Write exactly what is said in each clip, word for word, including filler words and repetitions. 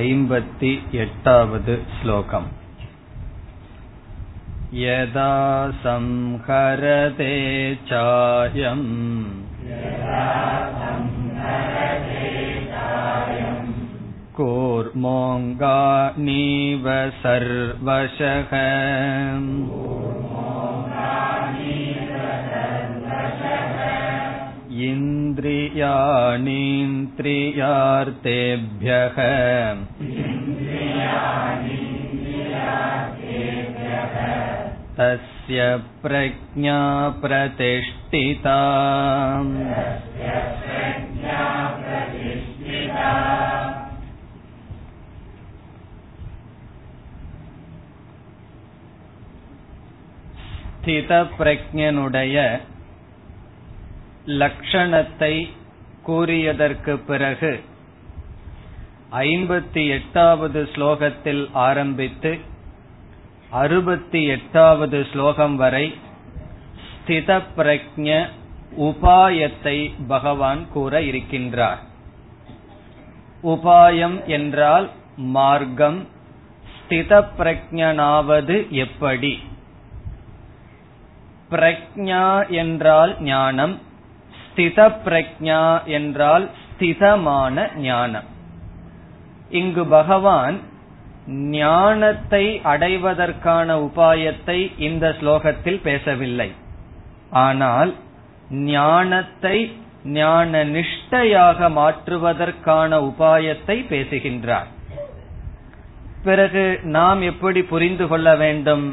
ஐம்பத்தி எட்டாவது ஸ்லோகம். யதா சம்ஹரதே சாயம் கூர்மோங்காநீவ சர்வசஹ இந்திரியாணீந்திரியார்த்தேப்யஹ தஸ்ய ப்ரஜ்ஞா ப்ரதிஷ்டிதா ஸ்தித பிரஜ்ஞனுடைய லட்சணத்தை கூறியதற்கு பிறகு ஐம்பத்தி எட்டாவது ஸ்லோகத்தில் ஆரம்பித்து அறுபத்தி எட்டாவது ஸ்லோகம் வரை ஸ்தித பிரஜ்ஞ உபாயத்தை பகவான் கூற இருக்கின்றார். உபாயம் என்றால் மார்க்கம். ஸ்தித பிரஜ்ஞனாவது எப்படி? பிரஜ்ஞா என்றால் ஞானம், ஸ்தித பிரஜ்ஞா என்றால் ஸ்திதமான ஞானம். இங்கு பகவான் ஞானத்தை அடைவதற்கான உபாயத்தை இந்த ஸ்லோகத்தில் பேசவில்லை. ஆனால் ஞானத்தை ஞான நிஷ்டையாக மாற்றுவதற்கான உபாயத்தை பேசுகின்றார். பிறகு நாம் எப்படி புரிந்து கொள்ள வேண்டும்?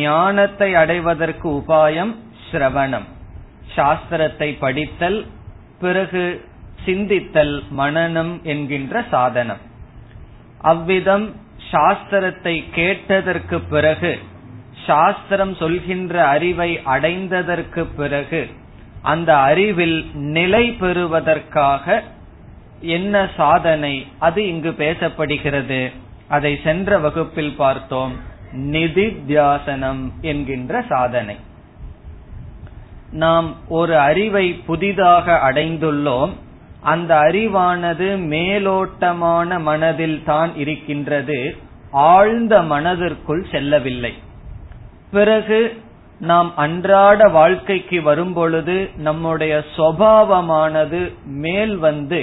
ஞானத்தை அடைவதற்கு உபாயம் சிரவணம், சாஸ்திரத்தை படித்தல், பிறகு சிந்தித்தல், மனனம் என்கின்ற சாதனம். அவ்விதம் சாஸ்திரத்தை கேட்டதற்கு பிறகு, சாஸ்திரம் சொல்கின்ற அறிவை அடைந்ததற்கு பிறகு, அந்த அறிவில் நிலை பெறுவதற்காக என்ன சாதனை, அது இங்கு பேசப்படுகிறது. அதை சென்ற வகுப்பில் பார்த்தோம். நிதித்தியாசனம் என்கின்ற சாதனை. நாம் ஒரு அறிவை புதிதாக அடைந்துள்ளோம். அந்த அறிவானது மேலோட்டமான மனதில் தான் இருக்கின்றது, ஆழ்ந்த மனதிற்குள் செல்லவில்லை. பிறகு நாம் அன்றாட வாழ்க்கைக்கு வரும்பொழுது நம்முடைய சுபாவமானது மேல் வந்து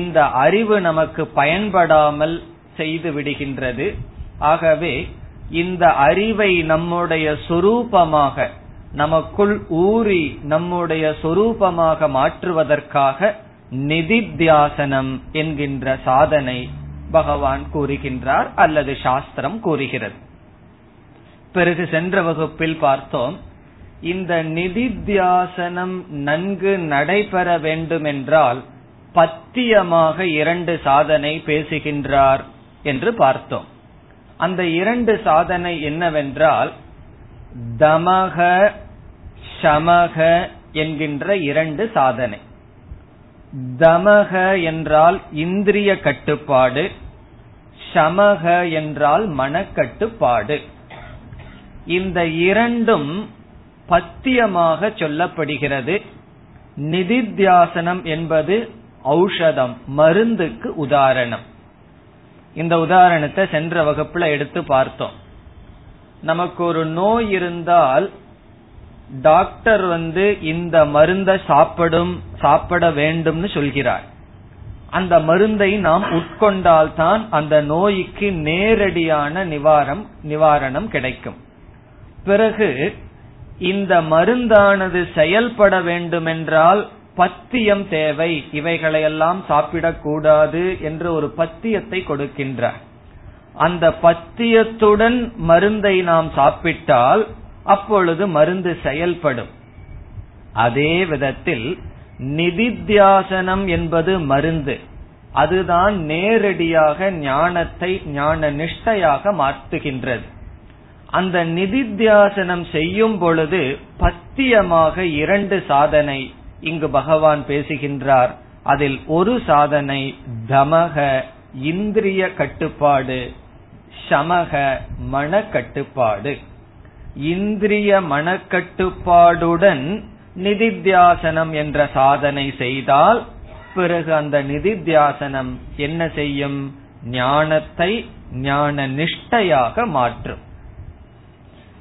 இந்த அறிவு நமக்கு பயன்படாமல் செய்து விடுகின்றது. ஆகவே இந்த அறிவை நம்முடைய சொரூபமாக, நமக்குள் ஊறி நம்முடைய சொரூபமாக மாற்றுவதற்காக நிதித்தியாசனம் என்கின்ற சாதனை பகவான் கூறுகின்றார், அல்லது சாஸ்திரம் கூறுகிறது. பிறகு சென்ற வகுப்பில் பார்த்தோம், இந்த நிதித்தியாசனம் நன்கு நடைபெற வேண்டுமென்றால் பத்தியமாக இரண்டு சாதனை பேசுகின்றார் என்று பார்த்தோம். அந்த இரண்டு சாதனை என்னவென்றால், தமக சமக என்கின்ற இரண்டு சாதனை. தமக என்றால் இந்திரிய கட்டுப்பாடு, சமக என்றால் மனக்கட்டுப்பாடு. இந்த இரண்டும் பத்தியமாக சொல்லப்படுகிறது. நிதித்தியாசனம் என்பது ஔஷதம், மருந்துக்கு உதாரணம். இந்த உதாரணத்தை சென்ற வகுப்புல எடுத்து பார்த்தோம். நமக்கு ஒரு நோய் இருந்தால் டாக்டர் வந்து இந்த மருந்தை சாப்பிடும் சாப்பிட வேண்டும்னு சொல்கிறார். அந்த மருந்தை நாம் உட்கொண்டால்தான் அந்த நோய்க்கு நேரடியான நிவாரணம் நிவாரணம் கிடைக்கும். பிறகு இந்த மருந்தானது செயல்பட வேண்டுமென்றால் பத்தியம் தேவை. இவைகளையெல்லாம் சாப்பிடக்கூடாது என்று ஒரு பத்தியத்தை கொடுக்கின்றார். அந்த பத்தியத்துடன் மருந்தை நாம் சாப்பிட்டால் அப்பொழுது மருந்து செயல்படும். அதே விதத்தில் நிதித்தியாசனம் என்பது மருந்து. அதுதான் நேரடியாக ஞானத்தை ஞான நிஷ்டையாக மாற்றுகின்றது. அந்த நிதித்தியாசனம் செய்யும் பொழுது பத்தியமாக இரண்டு சாதனை இங்கு பகவான் பேசுகின்றார். அதில் ஒரு சாதனை தமக இந்திரிய கட்டுப்பாடு, சமக மன கட்டுப்பாடு. இந்திரிய மனக்கட்டுப்பாடுடன் நிதித்தியாசனம் என்ற சாதனை செய்தால் பிறகு அந்த நிதித்தியாசனம் என்ன செய்யும்? ஞானத்தை ஞான நிஷ்டையாக மாற்றும்.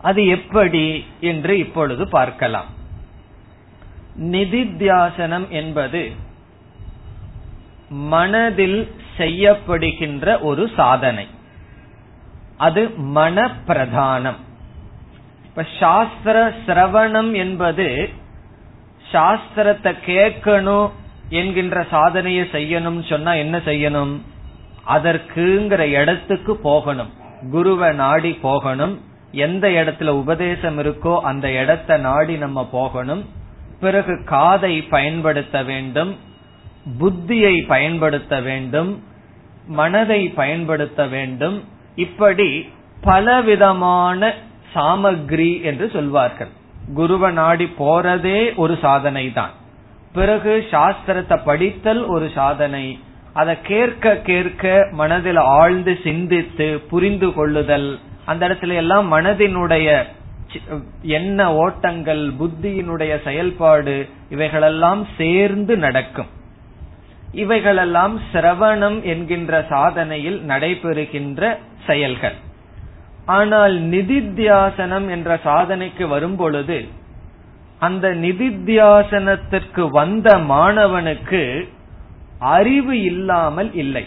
அது எப்படி என்று இப்பொழுது பார்க்கலாம். நிதித்தியாசனம் என்பது மனதில் செய்யப்படுகின்ற ஒரு சாதனை. அது மன பிரதானம். இப்ப சாஸ்திர சிரவணம் என்பது சாஸ்திரத்தை கேட்கணும் என்கின்ற சாதனையை செய்யணும் சொன்னா என்ன செய்யணும்? அதற்குங்கிற இடத்துக்கு போகணும், குருவை நாடி போகணும். எந்த இடத்துல உபதேசம் இருக்கோ அந்த இடத்தை நாடி நம்ம போகணும். பிறகு காதை பயன்படுத்த வேண்டும், புத்தியை பயன்படுத்த வேண்டும், மனதை பயன்படுத்த வேண்டும். இப்படி பலவிதமான சாமகிரி என்று சொல்வார்கள். குருவை நாடி போறதே ஒரு சாதனை தான். பிறகு சாஸ்திரத்தை படித்தல் ஒரு சாதனை. அதை கேட்க கேட்க மனதில் ஆழ்ந்து சிந்தித்து புரிந்து கொள்ளுதல், அந்த இடத்துல எல்லாம் மனதினுடைய எண்ண ஓட்டங்கள், புத்தியினுடைய செயல்பாடு, இவைகளெல்லாம் சேர்ந்து நடக்கும். இவைகளெல்லாம் சிரவணம் என்கின்ற சாதனையில் நடைபெறுகின்ற செயல்கள். ஆனால் நிதித்தியாசனம் என்ற சாதனைக்கு வரும் பொழுது அந்த நிதித்தியாசனத்திற்கு வந்த மாணவனுக்கு அறிவு இல்லாமல் இல்லை.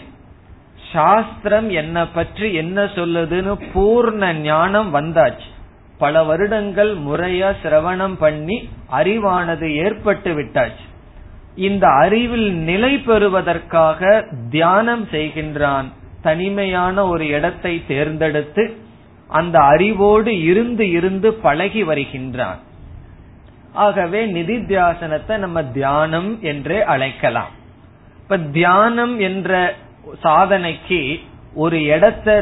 சாஸ்திரம் என்ன பற்றி என்ன சொல்லுதுன்னு பூர்ண ஞானம் வந்தாச்சு. பல வருடங்கள் முறையா சிரவணம் பண்ணி அறிவானது ஏற்பட்டு விட்டாச்சு. இந்த அறிவில் நிலை பெறுவதற்காக தியானம் செய்கின்றான். தனிமையான ஒரு இடத்தை தேர்ந்தெடுத்து அந்த அறிவோடு இருந்து இருந்து பழகி வருகின்றான். ஆகவே நிதித்தியாசனத்தை நம்ம தியானம் என்றே அழைக்கலாம். இப்ப தியானம் என்ற சாதனைக்கு ஒரு இடத்தை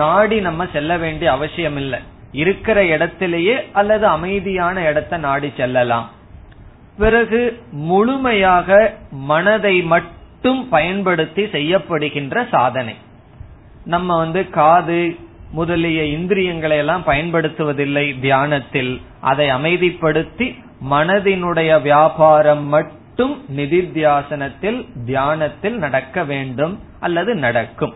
நாடி நம்ம செல்ல வேண்டிய அவசியம் இல்லை. இருக்கிற இடத்திலேயே அல்லது அமைதியான இடத்தை நாடி செல்லலாம். பிறகு முழுமையாக மனதை மட்டும் பயன்படுத்தி செய்யப்படுகின்ற சாதனை. நம்ம வந்து காது முதலிய இந்திரியங்களை எல்லாம் பயன்படுத்துவதில்லை தியானத்தில். அதை அமைதிப்படுத்தி மனதினுடைய வியாபாரம் மட்டும் நிதித்தியாசனத்தில் தியானத்தில் நடக்க வேண்டும் அல்லது நடக்கும்.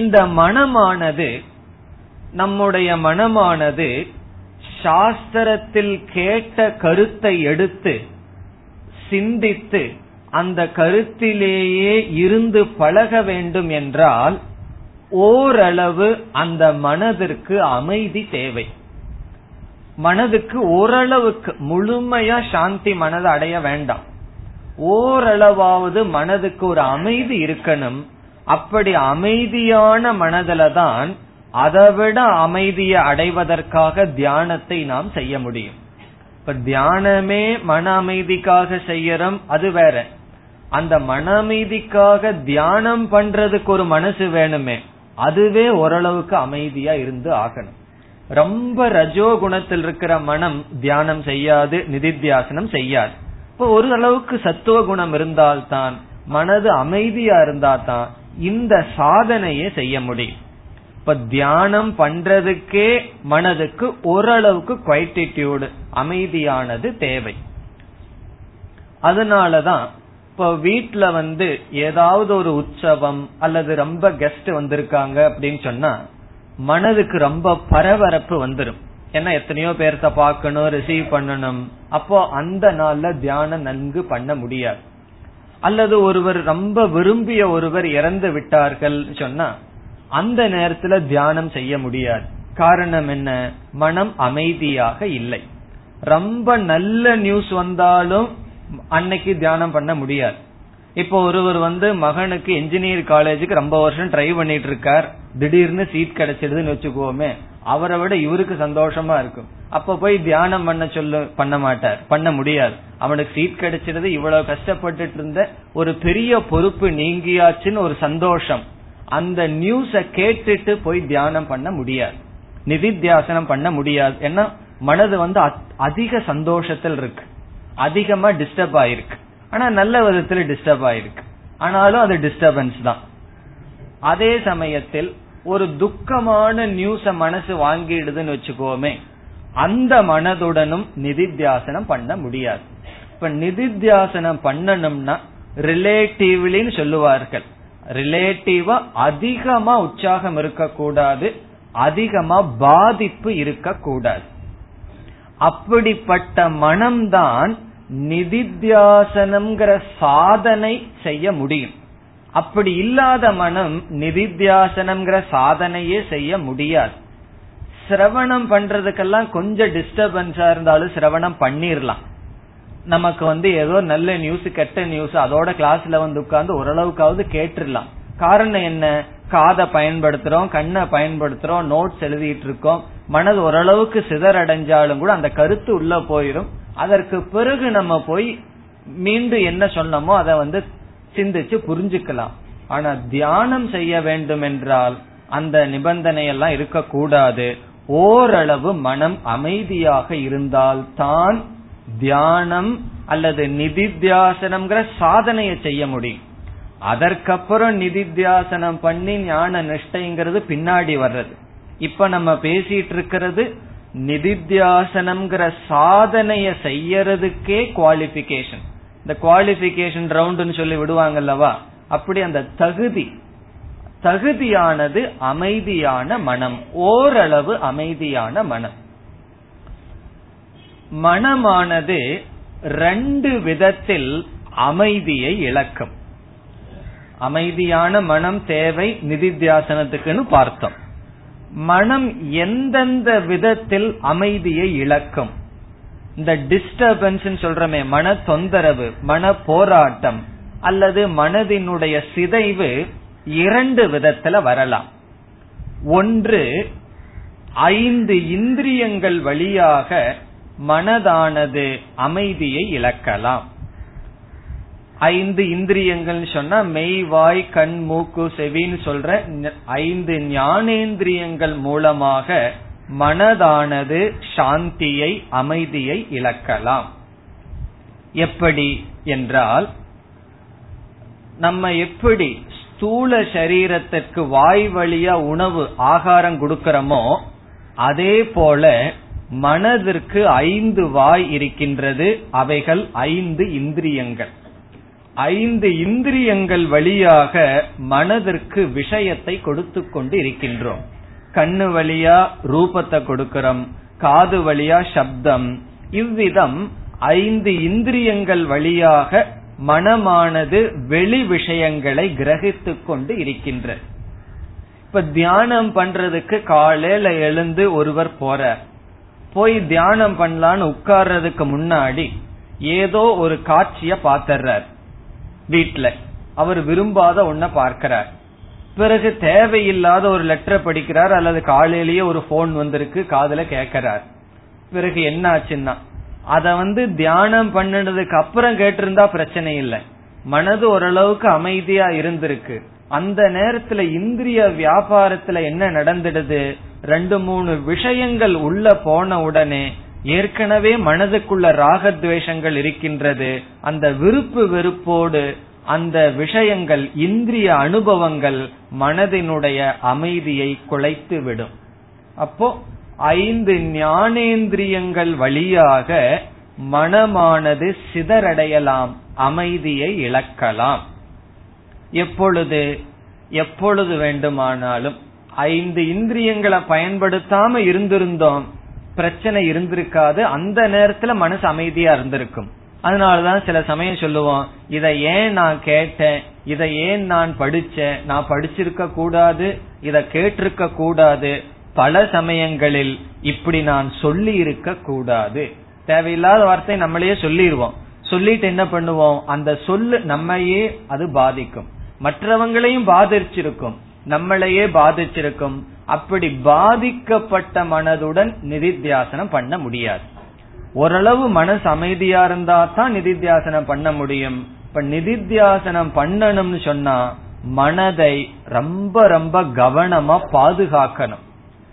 இந்த மனமானது நம்முடைய மனமானது சாஸ்திரத்தில் கேட்ட கருத்தை எடுத்து சிந்தித்து அந்த கருத்திலேயே இருந்து பழக வேண்டும் என்றால் ஓரளவு அந்த மனதிற்கு அமைதி தேவை. மனதுக்கு ஓரளவுக்கு முழுமையா சாந்தி மனதை அடைய வேண்டாம். ஓரளவாவது மனதுக்கு ஒரு அமைதி இருக்கணும். அப்படி அமைதியான மனதில்தான் அதைவிட அமைதியை அடைவதற்காக தியானத்தை நாம் செய்ய முடியும். இப்ப தியானமே மன அமைதிக்காக செய்யறோம், அது வேற. அந்த மன அமைதிக்காக தியானம் பண்றதுக்கு ஒரு மனசு வேணுமே, அதுவே ஓரளவுக்கு அமைதியா இருந்து ஆகணும். ரொம்ப ரஜோ குணத்தில் இருக்கிற மனம் தியானம் செய்யாது, நிதித்தியாசனம் செய்யாது. இப்போ ஒரு அளவுக்கு சத்துவ குணம் இருந்தால்தான், மனது அமைதியா இருந்தால்தான் இந்த சாதனையை செய்ய முடியும். இப்ப தியானம் பண்றதுக்கே மனதுக்கு ஓரளவுக்கு குவைட்டிடியூடு அமைதியானது தேவை. அதனாலதான் இப்ப வீட்டுல வந்து ஏதாவது ஒரு உற்சவம் அல்லது ரொம்ப கெஸ்ட் வந்திருக்காங்க அப்படின்னு சொன்னா மனதுக்கு ரொம்ப பரபரப்பு வந்துடும். ஏன்னா எத்தனையோ பேர்த்த பாக்கணும், ரிசீவ் பண்ணணும். அப்போ அந்த நாள்ல தியானம் நன்கு பண்ண முடியாது. அல்லது ஒருவர் ரொம்ப விரும்பிய ஒருவர் இறந்து விட்டார்கள் சொன்னா அந்த நேரத்துல தியானம் செய்ய முடியாது. காரணம் என்ன? மனம் அமைதியாக இல்லை. ரொம்ப நல்ல நியூஸ் வந்தாலும் அன்னைக்கு தியானம் பண்ண முடியாது. இப்போ ஒருவர் வந்து மகனுக்கு இன்ஜினியர் காலேஜுக்கு ரொம்ப வருஷம் ட்ரை பண்ணிட்டு இருக்கார், திடீர்னு சீட் கிடைச்சிடுதுன்னு வச்சுக்கோமே, அவரை விட இவருக்கு சந்தோஷமா இருக்கும். அப்ப போய் தியானம் பண்ண சொல்லு பண்ண மாட்டார், பண்ண முடியாது. அவனுக்கு சீட் கிடைச்சிடுது, இவ்வளவு கஷ்டப்பட்டுட்டு இருந்த ஒரு பெரிய பொறுப்பு நீங்கியாச்சுன்னு ஒரு சந்தோஷம். அந்த நியூஸ கேட்டுட்டு போய் தியானம் பண்ண முடியாது, நிதித்தியாசனம் பண்ண முடியாது. ஏன்னா மனது வந்து அதிக சந்தோஷத்தில் இருக்கு, அதிகமா டிஸ்டர்ப் ஆயிருக்கு. ஆனா நல்ல விதத்துல டிஸ்டர்ப் ஆயிருக்கு, ஆனாலும் அது டிஸ்டர்பன்ஸ் தான். அதே சமயத்தில் ஒரு துக்கமான நியூஸ மனசு வாங்கிடுதுன்னு வச்சுக்கோமே, அந்த மனதுடனும் நிதித்தியாசனம் பண்ண முடியாது. இப்ப நிதித்தியாசனம் பண்ணணும்னா ரிலேட்டிவ்லின்னு சொல்லுவார்கள், ரிலேட்டிவா அதிகமா உற்சாகம் இருக்கக்கூடாது, அதிகமா பாதிப்பு இருக்கக்கூடாது. அப்படிப்பட்ட மனம்தான் நிதித்தியாசனம்ங்கிற சாதனை செய்ய முடியும். அப்படி இல்லாத மனம் நிதித்தியாசனம்ங்கிற சாதனையே செய்ய முடியாது. சிரவணம் பண்றதுக்கெல்லாம் கொஞ்சம் டிஸ்டர்பன்ஸா இருந்தாலும் சிரவணம் பண்ணிரலாம். நமக்கு வந்து ஏதோ நல்ல நியூஸ் கெட்ட நியூஸ் அதோட கிளாஸ்ல வந்து உட்கார்ந்து ஓரளவுக்காவது கேட்டுடலாம். காரணம் என்ன, காதை பயன்படுத்துறோம், கண்ணை பயன்படுத்துறோம், நோட்ஸ் எழுதிட்டு இருக்கோம். மனது ஓரளவுக்கு சிதறடைஞ்சாலும் கூட அந்த கருத்து உள்ள போயிடும். அதற்கு பிறகு நம்ம போய் மீண்டும் என்ன சொன்னமோ அதை வந்து சிந்திச்சு புரிஞ்சுக்கலாம். ஆனா தியானம் செய்ய வேண்டும் என்றால் அந்த நிபந்தனை எல்லாம் இருக்கக்கூடாது. ஓரளவு மனம் அமைதியாக இருந்தால் தான் தியானம் அல்லது நிதித்தியாசனம்ங்கிற சாதனையை செய்ய முடியும். அதற்கப்புறம் நிதித்தியாசனம் பண்ணி ஞான நிஷ்டைங்கிறது பின்னாடி வர்றது. இப்ப நம்ம பேசிட்டு இருக்கிறது நிதித்தியாசனம்ங்கிற சாதனைய செய்யறதுக்கே குவாலிபிகேஷன். இந்த குவாலிபிகேஷன் ரவுண்ட்னு சொல்லி விடுவாங்கல்லவா, அப்படி அந்த தகுதி தகுதியானது அமைதியான மனம், ஓரளவு அமைதியான மனம். மனமானது ரெண்டு விதத்தில் அமைதியை இழக்கும். அமைதியான மனம் தேவை நிதித்தியாசனத்துக்குன்னு பார்த்தோம். மனம் எந்தெந்த விதத்தில் அமைதியை இழக்கும்? இந்த டிஸ்டர்பன்ஸ் சொல்றமே, மன தொந்தரவு, மன போராட்டம் அல்லது மனதினுடைய சிதைவு இரண்டு விதத்துல வரலாம். ஒன்று, ஐந்து இந்திரியங்கள் வழியாக மனதானது அமைதியை இழக்கலாம். ஐந்து இந்திரியங்கள் சொன்னா மெய், வாய், கண், மூக்கு, செவின்னு சொல்ற ஐந்து ஞானேந்திரியங்கள் மூலமாக மனதானது சாந்தியை அமைதியை இழக்கலாம். எப்படி என்றால், நம்ம எப்படி ஸ்தூல சரீரத்திற்கு வாய் வழியா உணவு ஆகாரம் கொடுக்கிறோமோ அதே போல மனதிற்கு ஐந்து வாய் இருக்கின்றது. அவைகள் ஐந்து இந்திரியங்கள். ஐந்து இந்திரியங்கள் வழியாக மனதிற்கு விஷயத்தை கொடுத்து கொண்டு இருக்கின்றோம். கண்ணு வழியா ரூபத்தை கொடுக்கிறோம், காது வழியா சப்தம். இவ்விதம் ஐந்து இந்திரியங்கள் வழியாக மனமானது வெளி விஷயங்களை கிரகித்து கொண்டு இருக்கின்ற. இப்ப தியானம் பண்றதுக்கு காலையில எழுந்து ஒருவர் போறார். போய் தியானம் பண்ணலான்னு உட்கார்றதுக்கு முன்னாடி ஏதோ ஒரு காட்சிய பாத்துறார். வீட்டுல அவர் விரும்பாத ஒன்ன பார்க்கிறார். பிறகு தேவையில்லாத ஒரு லெட்டர் படிக்கிறார். அல்லது காலையிலேயே ஒரு போன் வந்திருக்கு, காதுல கேட்கிறார். பிறகு என்ன ஆச்சுன்னா, அத வந்து தியானம் பண்ணினதுக்கு அப்புறம் கேட்டிருந்தா பிரச்சனை இல்லை, மனது ஓரளவுக்கு அமைதியா இருந்திருக்கு. அந்த நேரத்துல இந்திரிய வியாபாரத்துல என்ன நடந்துடுது, ரெண்டு மூணு விஷயங்கள் உள்ள போன உடனே ஏற்கனவே மனதுக்குள்ள ராகத்வேஷங்கள் இருக்கின்றது. அந்த விருப்பு வெறுப்போடு அந்த விஷயங்கள், இந்திரிய அனுபவங்கள் மனதினுடைய அமைதியை குலைத்து விடும். அப்போ ஐந்து ஞானேந்திரியங்கள் வழியாக மனமானது சிதறடையலாம், அமைதியை இழக்கலாம். எப்பொழுது எப்பொழுது வேண்டுமானாலும். ஐந்து இந்திரியங்களை பயன்படுத்தாம இருந்திருந்தோம், பிரச்சனை இருந்திருக்காது. அந்த நேரத்துல மனசு அமைதியா இருந்திருக்கும். அதனாலதான் சில சமயம் சொல்லுவோம், இதை ஏன் நான் கேட்டேன், இதை ஏன் நான் படிச்சேன், நான் படிச்சிருக்க கூடாது, இதை கேட்டிருக்க கூடாது, பல சமயங்களில் இப்படி நான் சொல்லி இருக்க கூடாது. தேவையில்லாத வார்த்தை நம்மளையே சொல்லிடுவோம். சொல்லிட்டு என்ன பண்ணுவோம், அந்த சொல்லு நம்மையே அது பாதிக்கும், மற்றவங்களையும் பாதிச்சிருக்கும், நம்மளையே பாதிச்சிருக்கும். அப்படி பாதிக்கப்பட்ட மனதுடன் நிதித்தியாசனம் பண்ண முடியாது. ஓரளவு மனசு அமைதியா இருந்தா தான் நிதித்தியாசனம் பண்ண முடியும். இப்ப நிதித்தியாசனம் பண்ணணும்னு சொன்னா மனதை ரொம்ப ரொம்ப கவனமா பாதுகாக்கணும்.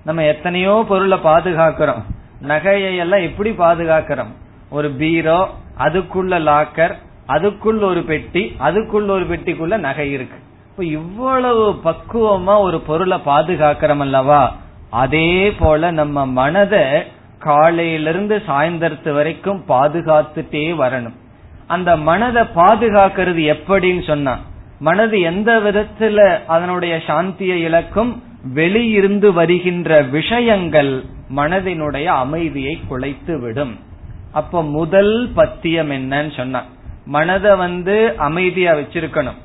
நம்ம எத்தனையோ பொருளை பாதுகாக்கிறோம். நகையெல்லாம் எப்படி பாதுகாக்கிறோம், ஒரு பீரோ, அதுக்குள்ள லாக்கர், அதுக்குள்ள ஒரு பெட்டி, அதுக்குள்ள ஒரு பெட்டிக்குள்ள நகை இருக்கு. இவ்வளவு பக்குவமா ஒரு பொருளை பாதுகாக்கிறோம் அல்லவா, அதே போல நம்ம மனதை காலையிலிருந்து சாயந்தரத்து வரைக்கும் பாதுகாத்துட்டே வரணும். அந்த மனதை பாதுகாக்கிறது எப்படின்னு சொன்னா, மனது எந்த விதத்துல அதனுடைய சாந்தியை இழக்கும்? வெளியிருந்து வருகின்ற விஷயங்கள் மனதினுடைய அமைதியை குலைத்து விடும். அப்ப முதல் பத்தியம் என்னன்னு சொன்னா, மனதை வந்து அமைதியா வச்சிருக்கணும்.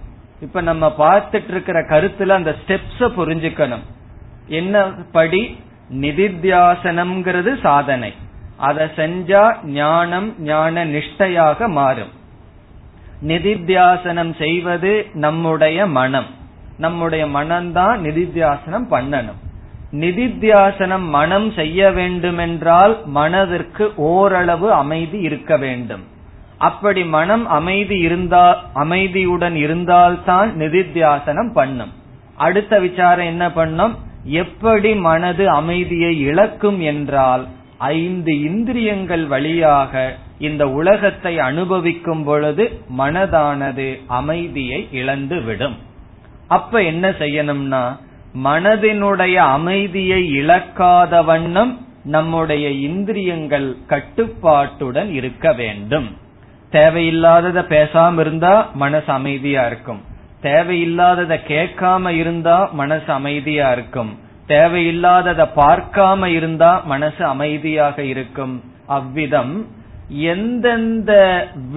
இப்ப நம்ம பார்த்துட்டு இருக்கிற கருத்துல அந்த ஸ்டெப்ஸ புரிஞ்சுக்கணும். என்ன படி? நிதித்தியாசனம்ங்கிறது சாதனை, அதை செஞ்சா ஞானம் ஞான நிஷ்டையாக மாறும். நிதித்தியாசனம் செய்வது நம்முடைய மனம், நம்முடைய மனம்தான் நிதித்தியாசனம் பண்ணணும். நிதித்தியாசனம் மனம் செய்ய வேண்டும் என்றால் மனதிற்கு ஓரளவு அமைதி இருக்க வேண்டும். அப்படி மனம் அமைதி இருந்தா, அமைதியுடன் இருந்தால்தான் நிதித்தியாசனம் பண்ணும். அடுத்த விசாரம் என்ன பண்ணும்? எப்படி மனது அமைதியை இழக்கும் என்றால், ஐந்து இந்திரியங்கள் வழியாக இந்த உலகத்தை அனுபவிக்கும் பொழுது மனதானது அமைதியை இழந்துவிடும். அப்ப என்ன செய்யணும்னா, மனதினுடைய அமைதியை இழக்காத வண்ணம் நம்முடைய இந்திரியங்கள் கட்டுப்பாட்டுடன் இருக்க வேண்டும். தேவையில்லாததை பேசாம இருந்தா மனசு அமைதியா இருக்கும், தேவையில்லாததை கேட்காம இருந்தா மனசு அமைதியா இருக்கும், தேவையில்லாததை பார்க்காம இருந்தா மனசு அமைதியாக இருக்கும். அவ்விதம் எந்தெந்த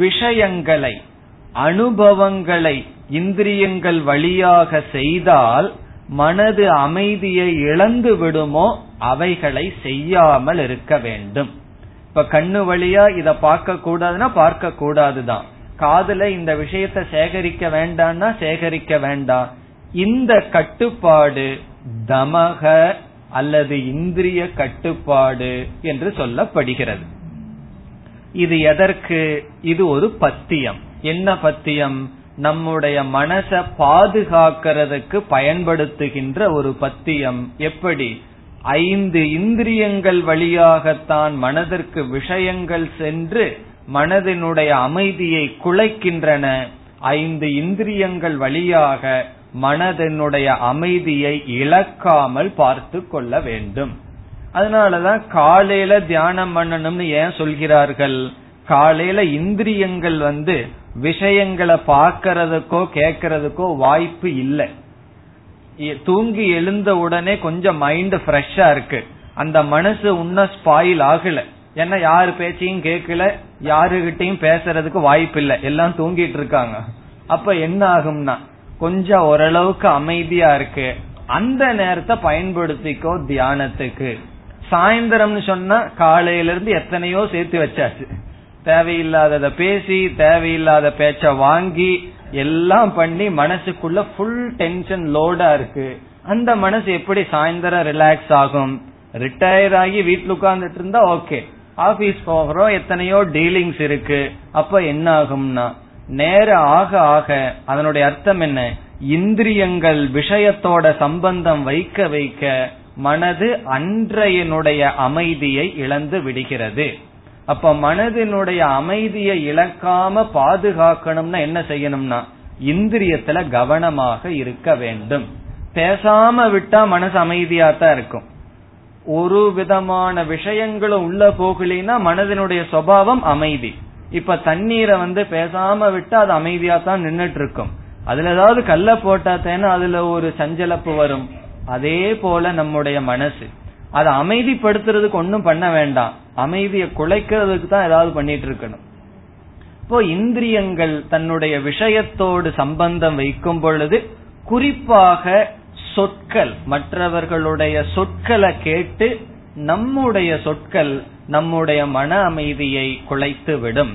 விஷயங்களை, அனுபவங்களை இந்திரியங்கள் வழியாக செய்தால் மனது அமைதியை இழந்து விடுமோ அவைகளை செய்யாமல் இருக்க வேண்டும். இப்ப கண்ணு வழியா இத பார்க்க கூடாதுன்னா பார்க்க கூடாதுதான், காதுல இந்த விஷயத்த சேகரிக்க வேண்டாம்னா சேகரிக்க வேண்டாம். இந்த கட்டுப்பாடு தமக அல்லது இந்திரிய கட்டுப்பாடு என்று சொல்லப்படுகிறது. இது எதற்கு? இது ஒரு பத்தியம். என்ன பத்தியம்? நம்முடைய மனசை பாதுகாக்கிறதுக்கு பயன்படுத்துகின்ற ஒரு பத்தியம். எப்படி? ஐந்து இந்திரியங்கள் வழியாகத்தான் மனதிற்கு விஷயங்கள் சென்று மனதினுடைய அமைதியை குலைக்கின்றன. ஐந்து இந்திரியங்கள் வழியாக மனதினுடைய அமைதியை இழக்காமல் பார்த்து கொள்ள வேண்டும். அதனாலதான் காலையில தியானம் பண்ணணும்னு ஏன் சொல்கிறார்கள்? காலையில இந்திரியங்கள் வந்து விஷயங்களை பார்க்கறதுக்கோ கேட்கறதுக்கோ வாய்ப்பு இல்லை. தூங்கி எழுந்த உடனே கொஞ்சம் மைண்ட் ஃப்ரெஷ்ஷா இருக்கு, அந்த மனசு இன்னும் ஸ்பாயில் ஆகல. ஏன்னா யாரு பேச்சையும் கேட்கல, யாருகிட்டையும் பேசறதுக்கு வாய்ப்பு இல்லை, எல்லாம் தூங்கிட்டு இருக்காங்க. அப்ப என்ன ஆகும்னா கொஞ்சம் ஓரளவுக்கு அமைதியா இருக்கு, அந்த நேரத்தை பயன்படுத்திக்கோ தியானத்துக்கு. சாயந்தரம்னு சொன்னா காலையில இருந்து எத்தனையோ சேர்த்து வச்சாச்சு, தேவையில்லாதத பேசி தேவையில்லாத பேச்ச வாங்கி எல்லாம் பண்ணி மனசுக்குள்ள ஃபுல் டென்ஷன் லோடா இருக்கு. அந்த மனசு எப்படி சாயந்தரம் ரிலாக்ஸ் ஆகும்? ரிட்டையர் ஆகி வீட்டுல உட்கார்ந்துட்டு இருந்தா ஓகே, ஆபீஸ் போகிறோம், எத்தனையோ டீலிங்ஸ் இருக்கு. அப்ப என்ன ஆகும்னா நேர ஆக ஆக அதனுடைய அர்த்தம் என்ன? இந்திரியங்கள் விஷயத்தோட சம்பந்தம் வைக்க வைக்க மனது அன்றையனுடைய அமைதியை இழந்து விடுகிறது. அப்ப மனதினுடைய அமைதியை இழக்காம பாதுகாக்கணும்னா என்ன செய்யணும்னா இந்திரியத்துல கவனமாக இருக்க வேண்டும். பேசாம விட்டா மனசு அமைதியா தான் இருக்கும், ஒரு விதமான விஷயங்களும் உள்ள போகலினா மனதினுடைய சுபாவம் அமைதி. இப்ப தண்ணீரை வந்து பேசாம விட்டா அது அமைதியா தான் நின்னுட்டு இருக்கும், அதுல ஏதாவது கல்ல போட்டா தேனா அதுல ஒரு சஞ்சலப்பு வரும். அதே போல நம்முடைய மனசு அதை அமைதிப்படுத்துறதுக்கு ஒன்னும் பண்ண வேண்டாம், அமைதியை குலைக்கிறதுக்கு தான் ஏதாவது பண்ணிட்டு இருக்கணும். இப்போ இந்திரியங்கள் தன்னுடைய விஷயத்தோடு சம்பந்தம் வைக்கும் பொழுது, குறிப்பாக சொற்கள், மற்றவர்களுடைய சொற்களை கேட்டு நம்முடைய சொற்கள் நம்முடைய மன அமைதியை குலைத்து விடும்.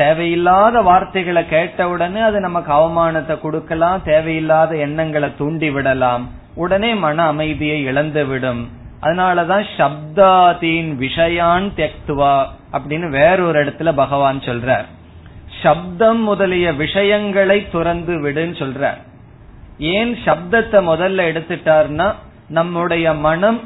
தேவையில்லாத வார்த்தைகளை கேட்டவுடனே அது நமக்கு அவமானத்தை கொடுக்கலாம், தேவையில்லாத எண்ணங்களை தூண்டி விடலாம், உடனே மன அமைதியை இழந்துவிடும். அதனாலதான் சப்தாதீன் விஷயான் தெக்துவா அப்படின்னு வேறொரு இடத்துல பகவான் சொல்றார். சப்தம் முதலிய விஷயங்களை துறந்து விடுன்னு சொல்றார். ஏன் சப்தத்தை முதல்ல எடுத்துட்டார்னா, நம்முடைய மனம்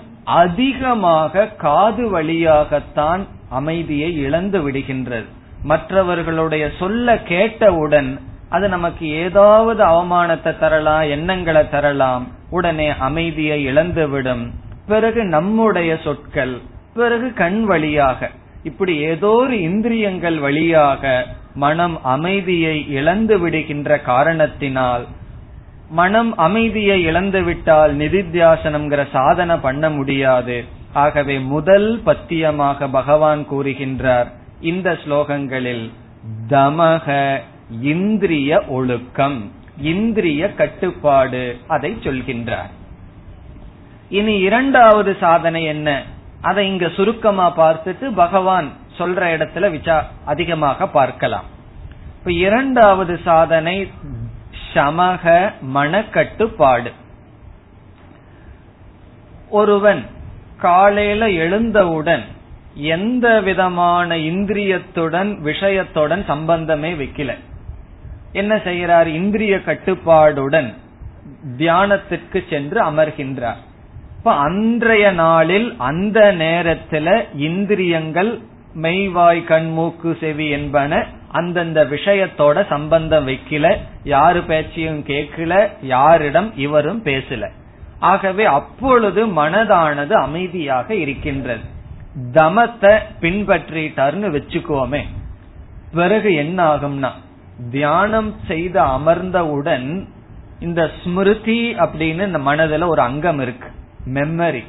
அதிகமாக காது வழியாகத்தான் அமைதியை இழந்து விடுகின்றது. மற்றவர்களுடைய சொல்ல கேட்டவுடன் அது நமக்கு ஏதாவது அவமானத்தை தரலாம், எண்ணங்களை தரலாம், உடனே அமைதியை இழந்துவிடும். பிறகு நம்முடைய சொற்கள், பிறகு கண் வழியாக, இப்படி ஏதோ ஒரு இந்திரியங்கள் வழியாக மனம் அமைதியை இழந்து விடுகின்ற காரணத்தினால் மனம் அமைதியை இழந்துவிட்டால் நிதித்தியாசனம்ங்கிற சாதனை பண்ண முடியாது. ஆகவே முதல் பத்தியமாக பகவான் கூறுகின்றார் இந்த ஸ்லோகங்களில், தமக இந்திரிய ஒழுக்கம், இந்திரிய கட்டுப்பாடு, அதை சொல்கின்றார். இனி இரண்டாவது சாதனை என்ன, அதை இங்க சுருக்கமா பார்த்துட்டு பகவான் சொல்ற இடத்துல விசா அதிகமாக பார்க்கலாம். இப்ப இரண்டாவது சாதனை சமக மனக்கட்டுப்பாடு. ஒருவன் காலையில எழுந்தவுடன் எந்த விதமான இந்திரியத்துடன் விஷயத்துடன் சம்பந்தமே வைக்கல, என்ன செய்யறார், இந்திரிய கட்டுப்பாடுடன் தியானத்திற்கு சென்று அமர்கின்றார். இப்ப அன்றைய நாளில் அந்த நேரத்துல இந்திரியங்கள் மெய்வாய் கண் மூக்கு செவி என்பன அந்தந்த விஷயத்தோட சம்பந்தம் வைக்கல, யாரு பேச்சையும் கேட்கல, யாரிடம் இவரும் பேசல. ஆகவே அப்பொழுது மனதானது அமைதியாக இருக்கின்றது. தமத்தை பின்பற்றிட்டார்னு வச்சுக்கோமே, பிறகு என்ன ஆகும்னா தியானம் செய்து அமர்ந்தவுடன் இந்த ஸ்மிருதி அப்படின்னு இந்த மனதுல ஒரு அங்கம் இருக்கு, மெமரி.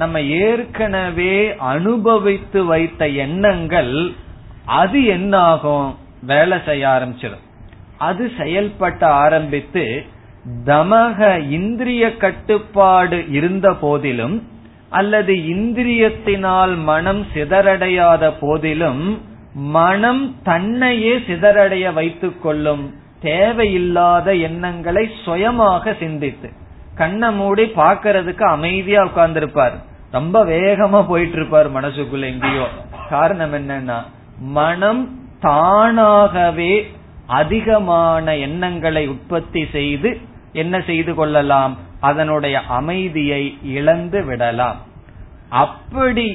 நம்ம ஏற்கனவே அனுபவித்து வைத்த எண்ணங்கள் அது என்ன ஆகும், வேலை செய்ய ஆரம்பிச்சிடும். அது செயல்பட்ட ஆரம்பித்து தமக இந்திரிய கட்டுப்பாடு இருந்த போதிலும் அல்லது இந்திரியத்தினால் மனம் சிதறடையாத போதிலும் மனம் தன்னையே சிதறடைய வைத்துக் கொள்ளும். தேவையில்லாத எண்ணங்களை சுயமாக சிந்தித்து கண்ண மூடி பாக்கிறதுக்கு அமைதியா உட்கார்ந்துருப்பார், ரொம்ப வேகமா போயிட்டு இருப்பார் மனசுக்குள்ள எங்கேயோ. காரணம் என்னன்னா மனம் தானாகவே அதிகமான எண்ணங்களை உற்பத்தி செய்து என்ன செய்து கொள்ளலாம், அதனுடைய அமைதியை இழந்து விடலாம். அப்படி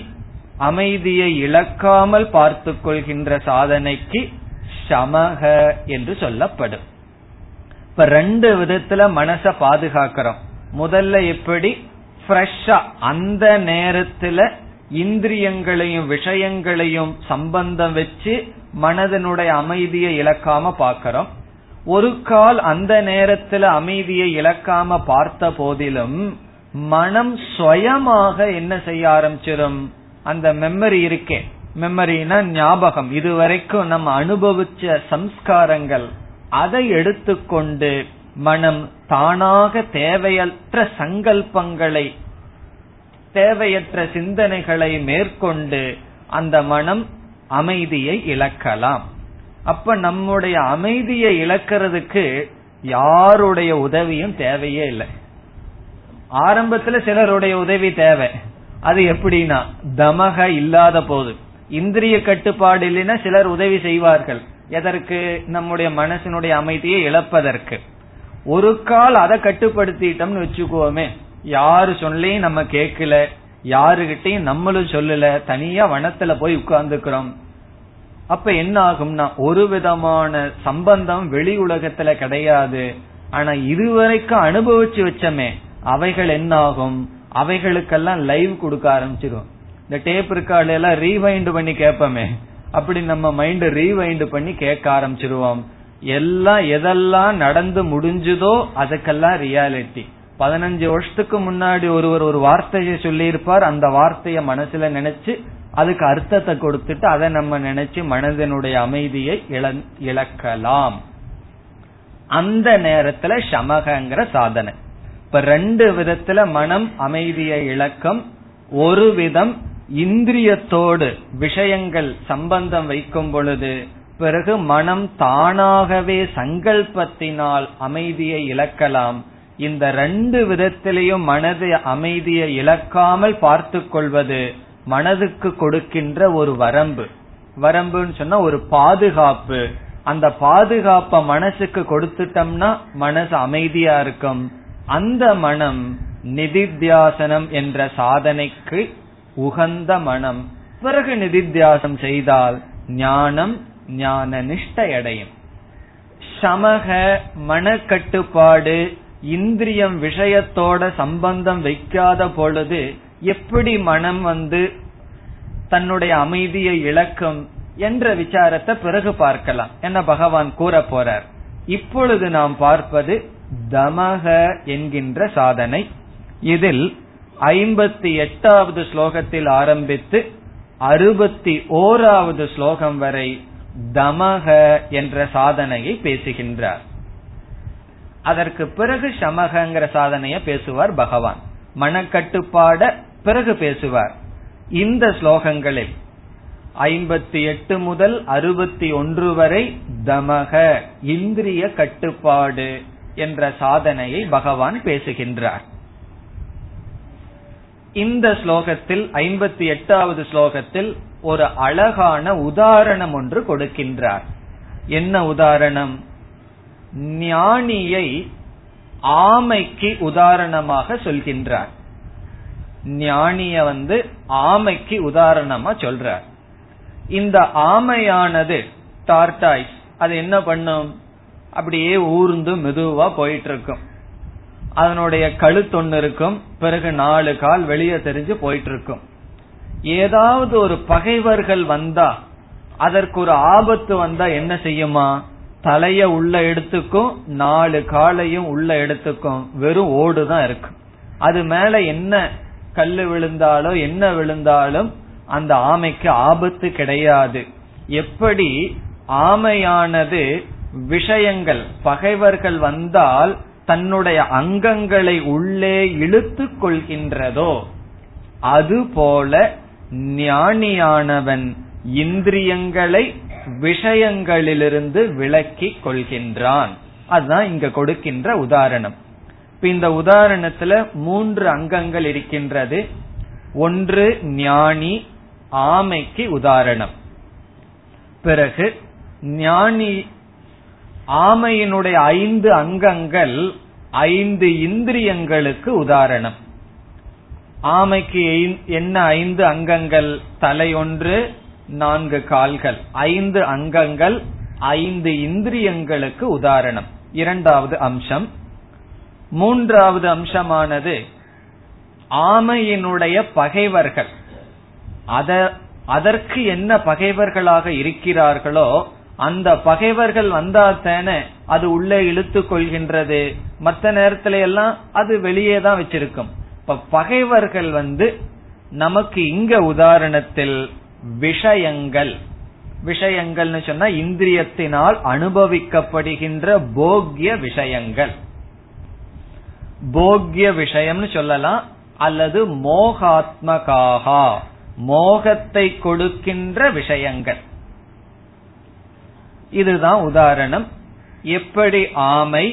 அமைதியை இழக்காமல் பார்த்து கொள்கின்ற சாதனைக்கு சமக என்று சொல்லப்படும். இப்ப ரெண்டு விதத்துல மனச பாதுகாக்கிறோம். முதல்ல எப்படி ஃப்ரெஷ்ஷா அந்த நேரத்துல இந்திரியங்களையும் விஷயங்களையும் சம்பந்தம் வச்சு மனதனுடைய அமைதியை இழக்காம பாக்கிறோம். ஒரு கால் அந்த நேரத்துல அமைதியை இழக்காம பார்த்த போதிலும் மனம் சுயமாக என்ன செய்ய ஆரம்பிச்சிடும், அந்த மெமரி இருக்கே, மெமரினா ஞாபகம், இதுவரைக்கும் நம்ம அனுபவிச்ச சம்ஸ்காரங்கள், அதை எடுத்துக்கொண்டு மனம் தானாக தேவையற்ற சங்கல்பங்களை தேவையற்ற சிந்தனைகளை மேற்கொண்டு அந்த மனம் அமைதியை இழக்கலாம். அப்ப நம்முடைய அமைதியை இழக்கிறதுக்கு யாருடைய உதவியும் தேவையே இல்லை. ஆரம்பத்துல சிலருடைய உதவி தேவை, அது எப்படின்னா தமக இல்லாத போது, இந்திரிய கட்டுப்பாடு இல்லைன்னா சிலர் உதவி செய்வார்கள். எதற்கு, நம்முடைய மனசினுடைய அமைதியை இழப்பதற்கு. ஒரு கால் அதை கட்டுப்படுத்திட்டோம்னு வச்சுக்கோமே, யாரு சொல்லையும் நம்ம கேட்கல, யாருகிட்டையும் நம்மளும் சொல்லல, தனியா வனத்துல போய் உட்கார்ந்துக்கிறோம். அப்ப என்ன ஆகும்னா ஒரு விதமான சம்பந்தம் வெளி உலகத்துல கிடையாது. ஆனா இதுவரைக்கும் அனுபவிச்சு வச்சமே அவைகள் என்ன ஆகும், அவைகளுக்கெல்லாம் லைவ் கொடுக்க ஆரம்பிச்சிடும். இந்த டேப் ரெக்கார்ட் எல்லாம் ரீவைண்ட் பண்ணி கேட்போமே, அப்படி நம்ம மைண்ட் ரீவைண்ட் பண்ணி கேட்க ஆரம்பிச்சிருவோம். எல்லாம் எதெல்லாம் நடந்து முடிஞ்சதோ அதுக்கெல்லாம் ரியாலிட்டி. பதினஞ்சு வருஷத்துக்கு முன்னாடி ஒருவர் ஒரு வார்த்தையை சொல்லி இருப்பார், அந்த வார்த்தைய மனசுல நினைச்சு அதுக்கு அர்த்தத்தை கொடுத்துட்டு அதை நம்ம நினைச்சு மனதனுடைய அமைதியை இழக்கலாம். அந்த நேரத்துல சமகங்கிற சாதனை. இப்ப ரெண்டு விதத்துல மனம் அமைதியை இழக்கும். ஒரு விதம் இந்திரியத்தோடு விஷயங்கள் சம்பந்தம் வைக்கும் பொழுது பிறகு மனம் தானாகவே சங்கல்பத்தினால் அமைதியை இழக்கலாம். இந்த ரெண்டு விதத்திலையும் மனது அமைதியை இழக்காமல் பார்த்து கொள்வது மனதுக்கு கொடுக்கின்ற ஒரு வரம்பு. வரம்புன்னு சொன்னா ஒரு பாதுகாப்பு. அந்த பாதுகாப்பை மனசுக்கு கொடுத்துட்டோம்னா மனசு அமைதியா இருக்கும். அந்த மனம் நிதித்தியாசனம் என்ற சாதனைக்கு உகந்த மனம். பிறகு நிதித்தியாசனம் செய்தால் ஞானம் ஞான நிஷ்டையடையும். சமக மனக்கட்டுப்பாடு இந்திரியம் விஷயத்தோட சம்பந்தம் வைக்காத பொழுது எப்படி மனம் வந்து தன்னுடைய அமைதியை இழக்கும் என்ற விசாரத்தை பிறகு பார்க்கலாம், என்ன பகவான் கூற போறார். இப்பொழுது நாம் பார்ப்பது தமக என்கின்ற சாதனை. இதில் ஐம்பத்தி எட்டாவது ஸ்லோகத்தில் ஆரம்பித்து அறுபத்தி ஓராவது ஸ்லோகம் வரை தமக என்ற சாதனையை பேசுகின்றார். அதற்கு பிறகு சமகங்கிற சாதனையை பேசுவார் பகவான். மனக்கட்டுப்பாட பிறகு பேசுவார். இந்த ஸ்லோகங்களில் ஐம்பத்தி எட்டு முதல் அறுபத்தி ஒன்று வரை தமக இந்திரிய கட்டுப்பாடு என்ற சாதனையை பகவான் பேசுகின்றார். இந்த ஸ்லோகத்தில் ஐம்பத்தி எட்டாவது ஸ்லோகத்தில் ஒரு அழகான உதாரணம் ஒன்று கொடுக்கின்றார். என்ன உதாரணம்? ஞானியை ஆமைக்கு உதாரணமாக சொல்கின்றார். ஞானிய வந்து ஆமைக்கு உதாரணமா சொல்றார். இந்த ஆமையானது டார்டாய்ஸ், அது என்ன பண்ணும்? அப்படியே ஊர்ந்து மெதுவா போயிட்டு இருக்கும். அதனுடைய கழுத்தொன்னு இருக்கும், பிறகு நாலு கால் வெளியே தெரிஞ்சு போயிட்டு இருக்கும். ஏதாவது ஒரு பகைவர்கள் வந்தா, அதற்கு ஒரு ஆபத்து வந்தா என்ன செய்யுமா? தலைய உள்ள எடுத்துக்கும், நாலு காலையும் உள்ள எடுத்துக்கும், வெறும் ஓடுதான் இருக்கும். அது மேல என்ன கல்லு விழுந்தாலும் என்ன விழுந்தாலும் அந்த ஆமைக்கு ஆபத்து கிடையாது. எப்படி ஆமையானது விஷயங்கள் பகைவர்கள் வந்தால் தன்னுடைய அங்கங்களை உள்ளே இழுத்து கொள்கின்றதோ, அதுபோல ஞானியானவன் இந்திரியங்களை விஷயங்களிலிருந்து விலக்கி கொள்கின்றான். அதுதான் இங்க கொடுக்கின்ற உதாரணம். இந்த உதாரணத்துல மூன்று அங்கங்கள் இருக்கின்றது. ஒன்று ஞானி ஆமைக்கு உதாரணம். பிறகு ஞானி ஆமையினுடைய ஐந்து அங்கங்கள் ஐந்து இந்திரியங்களுக்கு உதாரணம். ஆமைக்கு என்ன ஐந்து அங்கங்கள்? தலை ஒன்று, நான்கு கால்கள், ஐந்து அங்கங்கள் ஐந்து இந்திரியங்களுக்கு உதாரணம். இரண்டாவது அம்சம். மூன்றாவது அம்சமானது ஆமையினுடைய பகைவர்கள், அத அதற்கு என்ன பகைவர்களாக இருக்கிறார்களோ அந்த பகைவர்கள் வந்தாத்தானே அது உள்ளே இழுத்து கொள்கின்றது. மற்ற நேரத்துல எல்லாம் அது வெளியே தான் வச்சிருக்கும். இப்ப பகைவர்கள் வந்து நமக்கு இங்க உதாரணத்தில் விஷயங்கள், விஷயங்கள்னு சொன்னா இந்திரியத்தினால் அனுபவிக்கப்படுகின்ற போக்ய விஷயங்கள், போக்ய விஷயம்னு சொல்லலாம், அல்லது மோகாத்மகாகா, மோகத்தை கொடுக்கின்ற விஷயங்கள். இதுதான் உதாரணம். எப்படி ஆமை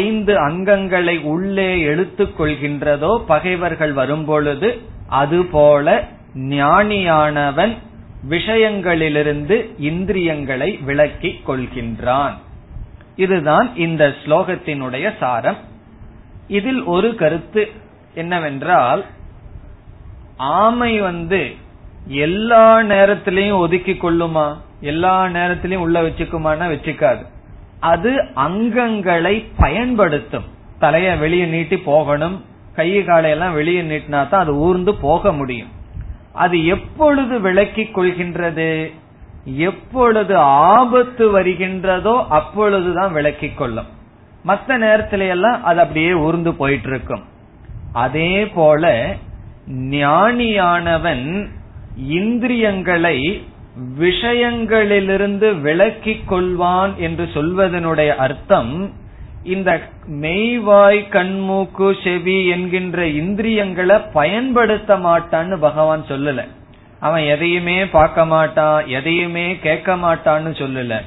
ஐந்து அங்கங்களை உள்ளே எடுத்துக் கொள்கின்றதோ பகைவர்கள் வரும்பொழுது, அதுபோல ஞானியானவன் விஷயங்களிலிருந்து இந்திரியங்களை விலக்கிக் கொள்கின்றான். இதுதான் இந்த ஸ்லோகத்தினுடைய சாரம். இதில் ஒரு கருத்து என்னவென்றால், ஆமை வந்து எல்லா நேரத்திலையும் ஒதுக்கி கொள்ளுமா, எல்லா நேரத்திலையும் உள்ள வச்சுக்குமானா வச்சுக்காது. அது அங்கங்களை பயன்படுத்தும். தலைய வெளியே நீட்டி போகணும், கை காலையெல்லாம் வெளியே நீட்டினா தான் அது ஊர்ந்து போக முடியும். அது எப்பொழுது விலக்கிக் கொள்கின்றது? எப்பொழுது ஆபத்து வருகின்றதோ அப்பொழுதுதான் விலக்கிக் கொள்ளும். மற்ற நேரத்தில எல்லாம் அது அப்படியே ஊர்ந்து போயிட்டு இருக்கும். அதே போல ஞானியானவன் இந்திரியங்களை விஷயங்களிலிருந்து விலக்கிக் கொள்வான் என்று சொல்வதனுடைய அர்த்தம், இந்த மெய்வாய் கண்மூக்கு செவி என்கின்ற இந்திரியங்களை பயன்படுத்த மாட்டான்னு பகவான் சொல்லல. அவன் எதையுமே பார்க்க மாட்டான், எதையுமே கேட்க மாட்டான்னு சொல்லல.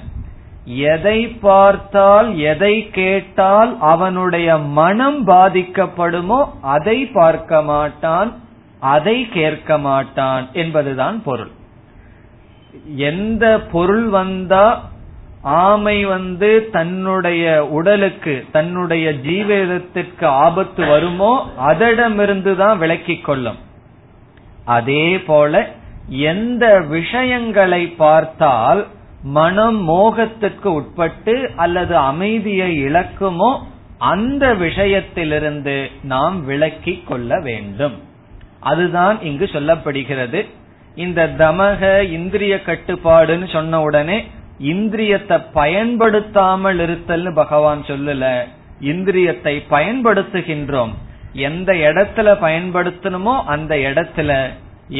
எதை பார்த்தால் எதை கேட்டால் அவனுடைய மனம் பாதிக்கப்படுமோ அதை பார்க்க மாட்டான், அதை கேட்க மாட்டான் என்பதுதான் பொருள். எந்த பொருள் வந்தா ஆமை வந்து தன்னுடைய உடலுக்கு தன்னுடைய ஜீவிதத்திற்கு ஆபத்து வருமோ அதடமிருந்துதான் விலக்கிக் கொள்ளும். அதே போல எந்த விஷயங்களை பார்த்தால் மனம் மோகத்திற்கு உட்பட்டு அல்லது அமைதியை இழக்குமோ அந்த விஷயத்திலிருந்து நாம் விலக்கிக் கொள்ள வேண்டும். அதுதான் இங்கு சொல்லப்படுகிறது. இந்த தமக இந்திரிய கட்டுப்பாடுன்னு சொன்ன உடனே இந்திரியத்தை பயன்படுத்தாமல் இருத்தல்னு பகவான் சொல்லல, இந்திரியத்தை பயன்படுத்துகின்றோம். எந்த இடத்துல பயன்படுத்தணுமோ அந்த இடத்துல,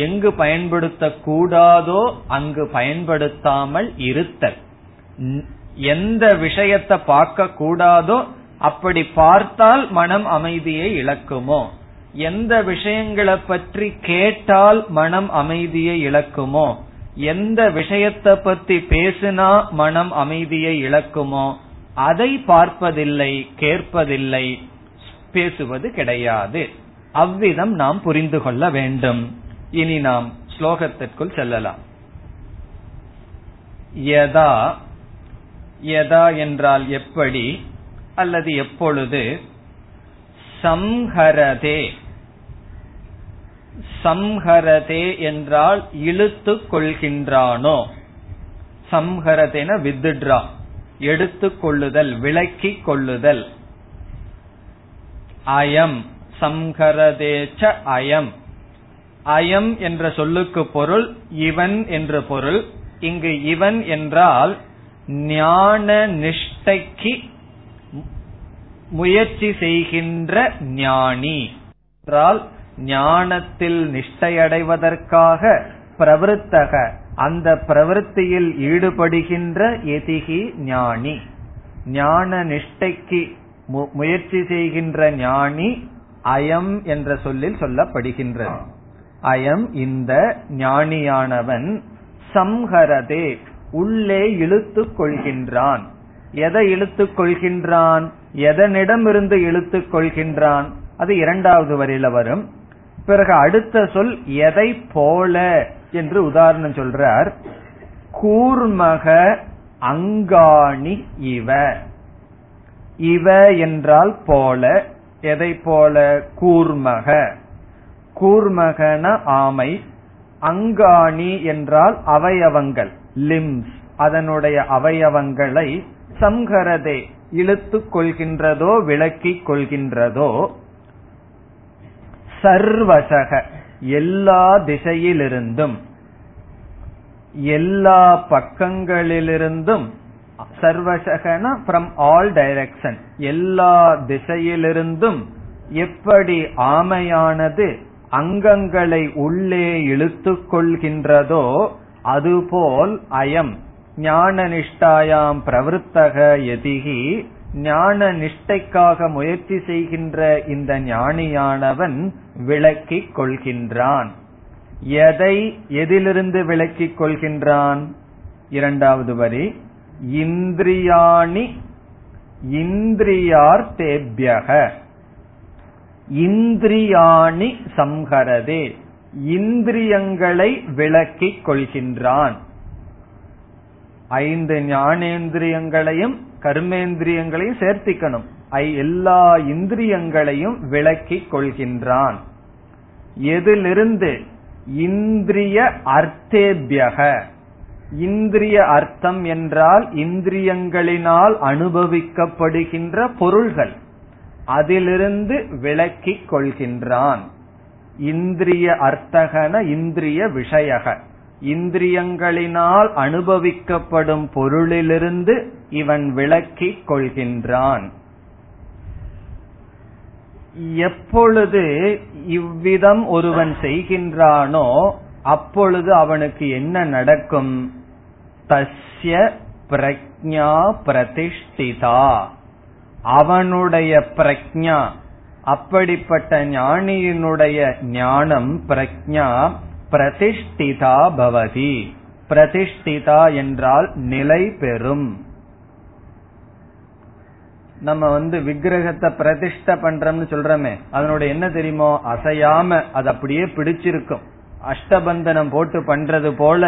எங்கு பயன்படுத்த கூடாதோ அங்கு பயன்படுத்தாமல் இருத்தல். எந்த விஷயத்தை பார்க்க கூடாதோ அப்படி பார்த்தால் மனம் அமைதியை இழக்குமோ, எந்த விஷயங்களை பற்றி கேட்டால் மனம் அமைதியை இழக்குமோ, எந்த விஷயத்தை பற்றி பேசினா மனம் அமைதியை இழக்குமோ, அதை பார்ப்பதில்லை, கேட்பதில்லை, பேசுவது கிடையாது. அவ்விதம் நாம் புரிந்து கொள்ள வேண்டும். இனி நாம் ஸ்லோகத்திற்குள் செல்லலாம். யதா, யதா என்றால் எப்படி அல்லது எப்பொழுது, சம்ஹரதே, சம்ஹரதே என்றால் இழுத்து கொள்கின்றானோ, சம்ஹரதேன வித்ட்ரா, எடுத்துக் கொள்ளுதல், விளக்கி கொள்ளுதல். அயம் சம்ஹரதேச்ச அயம், அயம் என்ற சொல்லுக்கு பொருள் இவன் என்று பொருள். இங்கு இவன் என்றால் ஞான நிஷ்டைக்கு முயற்சி செய்கின்ற ஞானி என்றால், ஞானத்தில் நிஷ்டையடைவதற்காக பிரவருத்தக, அந்த பிரவருத்தியில் ஈடுபடுகின்ற எதிகி ஞானி, ஞான நிஷ்டைக்கு முயற்சி செய்கின்ற ஞானி அயம் என்ற சொல்லில் சொல்லப்படுகின்றது. அயம் இந்த ஞானியானவன், சம்ஹரதே உள்ளே இழுத்து கொள்கின்றான். எதை இழுத்து கொள்கின்றான், எதனிடமிருந்து இழுத்து கொள்கின்றான், அது இரண்டாவது வரையில வரும். பிறகு அடுத்த சொல் எதை போல என்று உதாரணம் சொல்றார். கூர்மக அங்காணி இவ, இவ என்றால் போல, எதை போல, கூர்மக, கூர்மகன ஆமை, அங்காணி என்றால் அவயவங்கள், லிம்ஸ், அதனுடைய அவயவங்களை சம்ஹரதே இழுத்து கொள்கின்றதோ விளக்கி கொள்கின்றதோ. சர்வசக எல்லா திசையிலிருந்தும் எல்லா பக்கங்களிலிருந்தும், சர்வசகன ஃப்ரம் ஆல் டைரக்ஷன், எல்லா திசையிலிருந்தும் எப்படி ஆமையானது அங்கங்களை உள்ளே இழுத்து கொள்கின்றதோ அதுபோல் அயம் ஞான நிஷ்டாயாம் பிரவருத்தக யதிகி, ஞான நிஷ்டைக்காக முயற்சி செய்கின்ற இந்த ஞானியானவன் விளக்கி கொள்கின்றான். எதை, எதிலிருந்து விளக்கி கொள்கின்றான்? இரண்டாவது வரி, இந்திரியாணி இந்திரியார்த்தேபியக, இந்திரியாணி சம்ஹரதே, இந்திரியங்களை விளக்கி கொள்கின்றான். ஐந்து ஞானேந்திரியங்களையும் கர்மேந்திரியங்களையும் சேர்த்திக்கணும். எல்லா இந்திரியங்களையும் விளக்கி கொள்கின்றான். எதிலிருந்து? இந்திரிய அர்த்தேபியக, இந்திரிய அர்த்தம் என்றால் இந்திரியங்களினால் அனுபவிக்கப்படுகின்ற பொருள்கள், அதிலிருந்து விளக்கி கொள்கின்றான். இந்திரிய அர்த்தகன இந்திரிய விஷயக, இந்திரியங்களினால் அனுபவிக்கப்படும் பொருளிலிருந்து இவன் விளக்கி கொள்கின்றான். எப்பொழுது இவ்விதம் ஒருவன் செய்கின்றானோ அப்பொழுது அவனுக்கு என்ன நடக்கும்? தஸ்ய பிரக்ஞா பிரதிஷ்டிதா, அவனுடைய பிரக்ஞா, அப்படிப்பட்ட ஞானியினுடைய ஞானம் பிரக்ஞா பிரதிஷ்டிதா பவதி, பிரதிஷ்டிதா என்றால் நிலை பெறும். நம்ம வந்து விக்கிரகத்தை பிரதிஷ்ட பண்றோம்னு சொல்றோமே, அதனோட என்ன தெரியுமோ, அசையாம அது அப்படியே பிடிச்சிருக்கும். அஷ்டபந்தனம் போட்டு பண்றது போல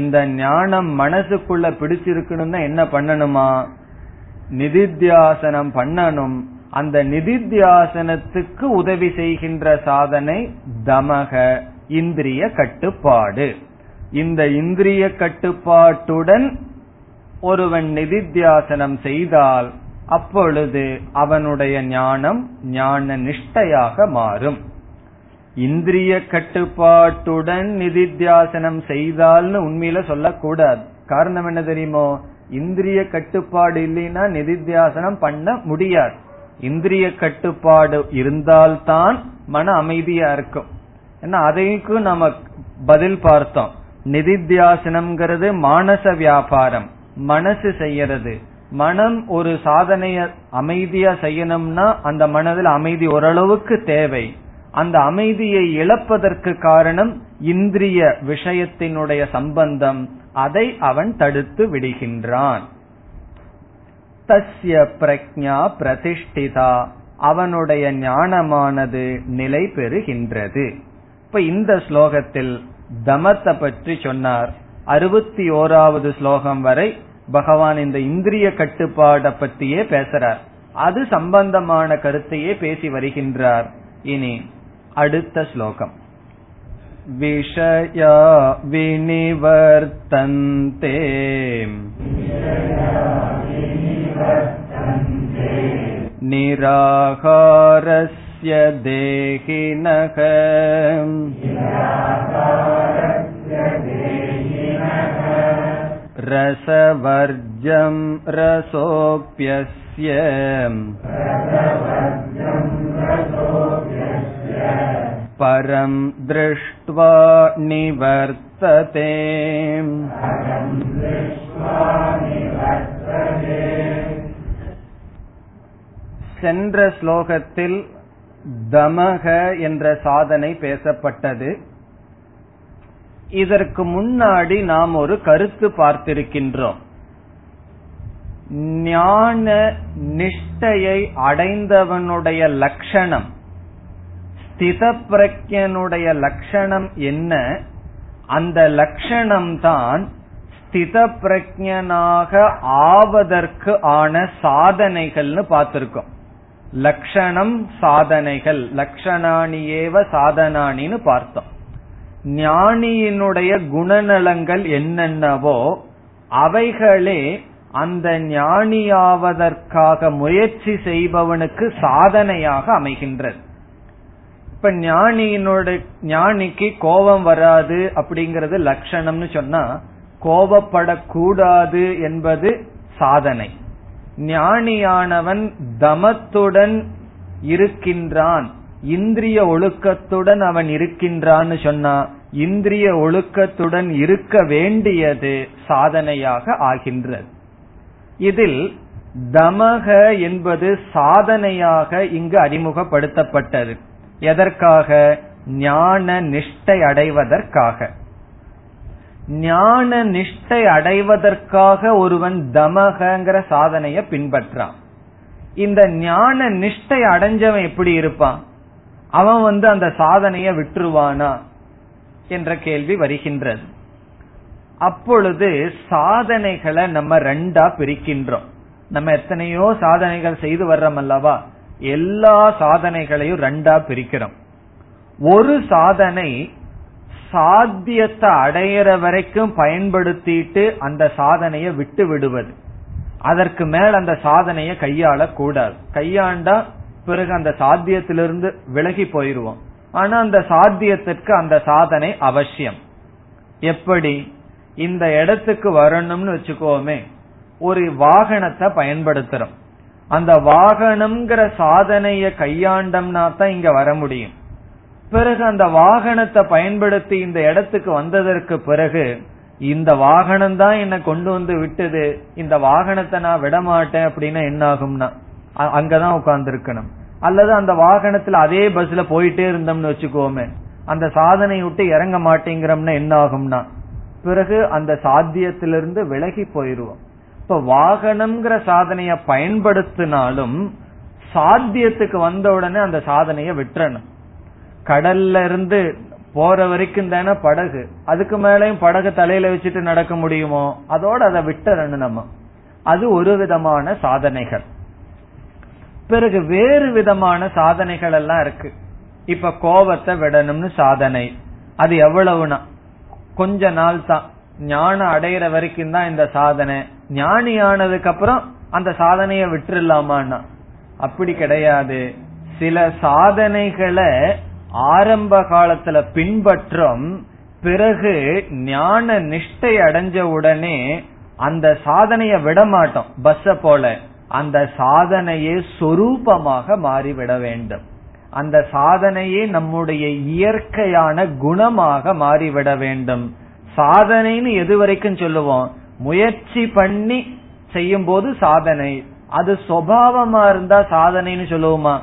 இந்த ஞானம் மனசுக்குள்ள பிடிச்சிருக்கணும்னா என்ன பண்ணணுமா? நிதித்தியாசனம் பண்ணணும். அந்த நிதித்தியாசனத்துக்கு உதவி செய்கின்ற சாதனை தமக, இந்திரிய கட்டுப்பாடு. இந்த இந்திரிய கட்டுப்பாட்டுடன் ஒருவன் நிதித்தியாசனம் செய்தால் அப்பொழுது அவனுடைய ஞானம் ஞான நிஷ்டையாக மாறும். இந்திரிய கட்டுப்பாட்டுடன் நிதித்தியாசனம் செய்தால்னு உண்மையில சொல்லக்கூடாது. காரணம் என்ன தெரியுமோ, இந்திரிய கட்டுப்பாடு இல்லைன்னா நிதித்தியாசனம் பண்ண முடியாது. இந்திரிய கட்டுப்பாடு இருந்தால்தான் மன அமைதியா இருக்கும். ஏன்னா அதைக்கு நம்ம பதில் பார்த்தோம். நிதித்தியாசனம்ங்கிறது மானச வியாபாரம், மனசு செய்யறது. மனம் ஒரு சாதனைய அமைதியா செய்யணும்னா அந்த மனதில் அமைதி ஓரளவுக்கு தேவை. அந்த அமைதியை இழப்பதற்கு காரணம் இந்திரிய விஷயத்தினுடைய சம்பந்தம், அதை அவன் தடுத்து விடுகின்றான். தஸ்ய பிரக்ஞா பிரதிஷ்டிதா, அவனுடைய ஞானமானது நிலை பெறுகின்றது. இப்ப இந்த ஸ்லோகத்தில் தமத்தை பற்றி சொன்னார். அறுபத்தி ஓராவது ஸ்லோகம் வரை பகவான் இந்த இந்திரிய கட்டுப்பாடை பற்றியே பேசுறார். அது சம்பந்தமான கருத்தையே பேசி வருகின்றார். இனி அடுத்த ஸ்லோகம் விஷயா விநிவர்த்தந்தே நிராகாரஸ்ய தேகினக ரசவர்ஜம் ரசோப்யஸ்ய பரம் திருஷ்ட்வா நிவர்த்ததே. சென்ற ஸ்லோகத்தில் தமக என்ற சாதனை பேசப்பட்டது. இதற்கு முன்னாடி நாம் ஒரு கருத்து பார்த்திருக்கின்றோம். ஞான நிஷ்டையை அடைந்தவனுடைய லட்சணம், ஸ்தித பிரக்ஞனுடைய லட்சணம் என்ன? அந்த லட்சணம் தான் ஸ்தித பிரக்ஞனாக ஆவதற்கு ஆன சாதனைகள்னு பார்த்திருக்கோம். லட்சணம் சாதனைகள், லட்சணானி ஏவ சாதனானின்னு பார்த்தோம். ஞானியினுடைய குணநலங்கள் என்னென்னவோ அவைகளே அந்த ஞானியாவதற்காக முயற்சி செய்பவனுக்கு சாதனையாக அமைகின்றது. இப்ப ஞானியினுடைய ஞானிக்கு கோபம் வராது அப்படிங்கறது லட்சணம்னு சொன்னா, கோபப்படக்கூடாது என்பது சாதனை. ஞானியானவன் தமத்துடன் இருக்கின்றான், இந்திரிய ஒழுக்கத்துடன் அவன் இருக்கின்றான்னு சொன்னா, இந்திரிய ஒழுக்கத்துடன் இருக்க வேண்டியது சாதனையாக ஆகின்றது. இதில் தமக என்பது சாதனையாக இங்கு அறிமுகப்படுத்தப்பட்டது. எதற்காக? ஞான நிஷ்டை அடைவதற்காக. ஞான நிஷ்டை அடைவதற்காக ஒருவன் தமகங்கிற சாதனைய பின்பற்றான். இந்த ஞான நிஷ்டை அடைஞ்சவன் எப்படி இருப்பான்? அவன் வந்து அந்த சாதனைய விட்டுருவானா என்ற கேள்வி வருகின்றது. அப்பொழுது சாதனைகளை நம்ம ரெண்டா பிரிக்கின்றோம். நம்ம எத்தனையோ சாதனைகள் செய்து வர்றோம் அல்லவா, எல்லா சாதனைகளையும் ரெண்டா பிரிக்கிறோம். ஒரு சாதனை சாத்தியத்தை அடையிற வரைக்கும் பயன்படுத்திட்டு அந்த சாதனையை விட்டு விடுவது, அதற்கு மேல் அந்த சாதனையை கையாளக்கூடாது. கையாண்டா பிறகு அந்த சாத்தியத்திலிருந்து விலகி போயிருவோம். ஆனா அந்த சாத்தியத்திற்கு அந்த சாதனை அவசியம். எப்படி? இந்த இடத்துக்கு வரணும்னு வச்சுக்கோமே, ஒரு வாகனத்தை பயன்படுத்துறோம். அந்த வாகனம்ங்கிற சாதனைய கையாண்டம்னா தான் இங்க வர முடியும். பிறகு அந்த வாகனத்தை பயன்படுத்தி இந்த இடத்துக்கு வந்ததற்கு பிறகு இந்த வாகனம் தான் என்னை கொண்டு வந்து விட்டது, இந்த வாகனத்தை நான் விடமாட்டேன் அப்படின்னா என்ன ஆகும்னா அங்கதான் உட்கார்ந்து இருக்கணும். அல்லது அந்த வாகனத்துல அதே பஸ்ல போயிட்டே இருந்தோம்னு வச்சுக்கோமே, அந்த சாதனையை விட்டு இறங்க மாட்டேங்கிறோம்னா என்ன ஆகும்னா பிறகு அந்த சாத்தியத்திலிருந்து விலகி போயிருவோம். இப்ப வாகனம்ங்கிற சாதனைய பயன்படுத்தினாலும் சாத்தியத்துக்கு வந்த உடனே அந்த சாதனைய விட்டுறணும். கடல்ல இருந்து போற வரைக்கும் தானே படகு, அதுக்கு மேலயும் படகு தலையில வச்சுட்டு நடக்க முடியுமோ? அதோட அதை விட்டுறணும் நம்ம. அது ஒரு விதமான சாதனைகள். பிறகு வேறு விதமான சாதனைகள் எல்லாம் இருக்கு. இப்ப கோபத்தை விடணும்னு சாதனை, அது எவ்வளவுனா கொஞ்ச நாள் தான், ஞானம் அடையிற வரைக்கும் தான் இந்த சாதனை. ஞானி ஆனதுக்கு அப்புறம் அந்த சாதனைய விட்டுலாமான்னா அப்படி கிடையாது. சில சாதனைகளை ஆரம்ப காலத்துல பின்பற்றும், பிறகு ஞான நிஷ்டை அடைஞ்ச உடனே அந்த சாதனைய விடமாட்டோம். பஸ்ஸ போல அந்த சாதனையே சொரூபமாக மாறிவிட வேண்டும். அந்த சாதனையே நம்முடைய இயற்கையான குணமாக மாறிவிட வேண்டும். சாதனைன்னு எது வரைக்கும் சொல்லுவோம், முயற்சி பண்ணி செய்யும் போது சாதனை. அது சுபாவமா இருந்தா சாதனைன்னு சொல்லுவோமா?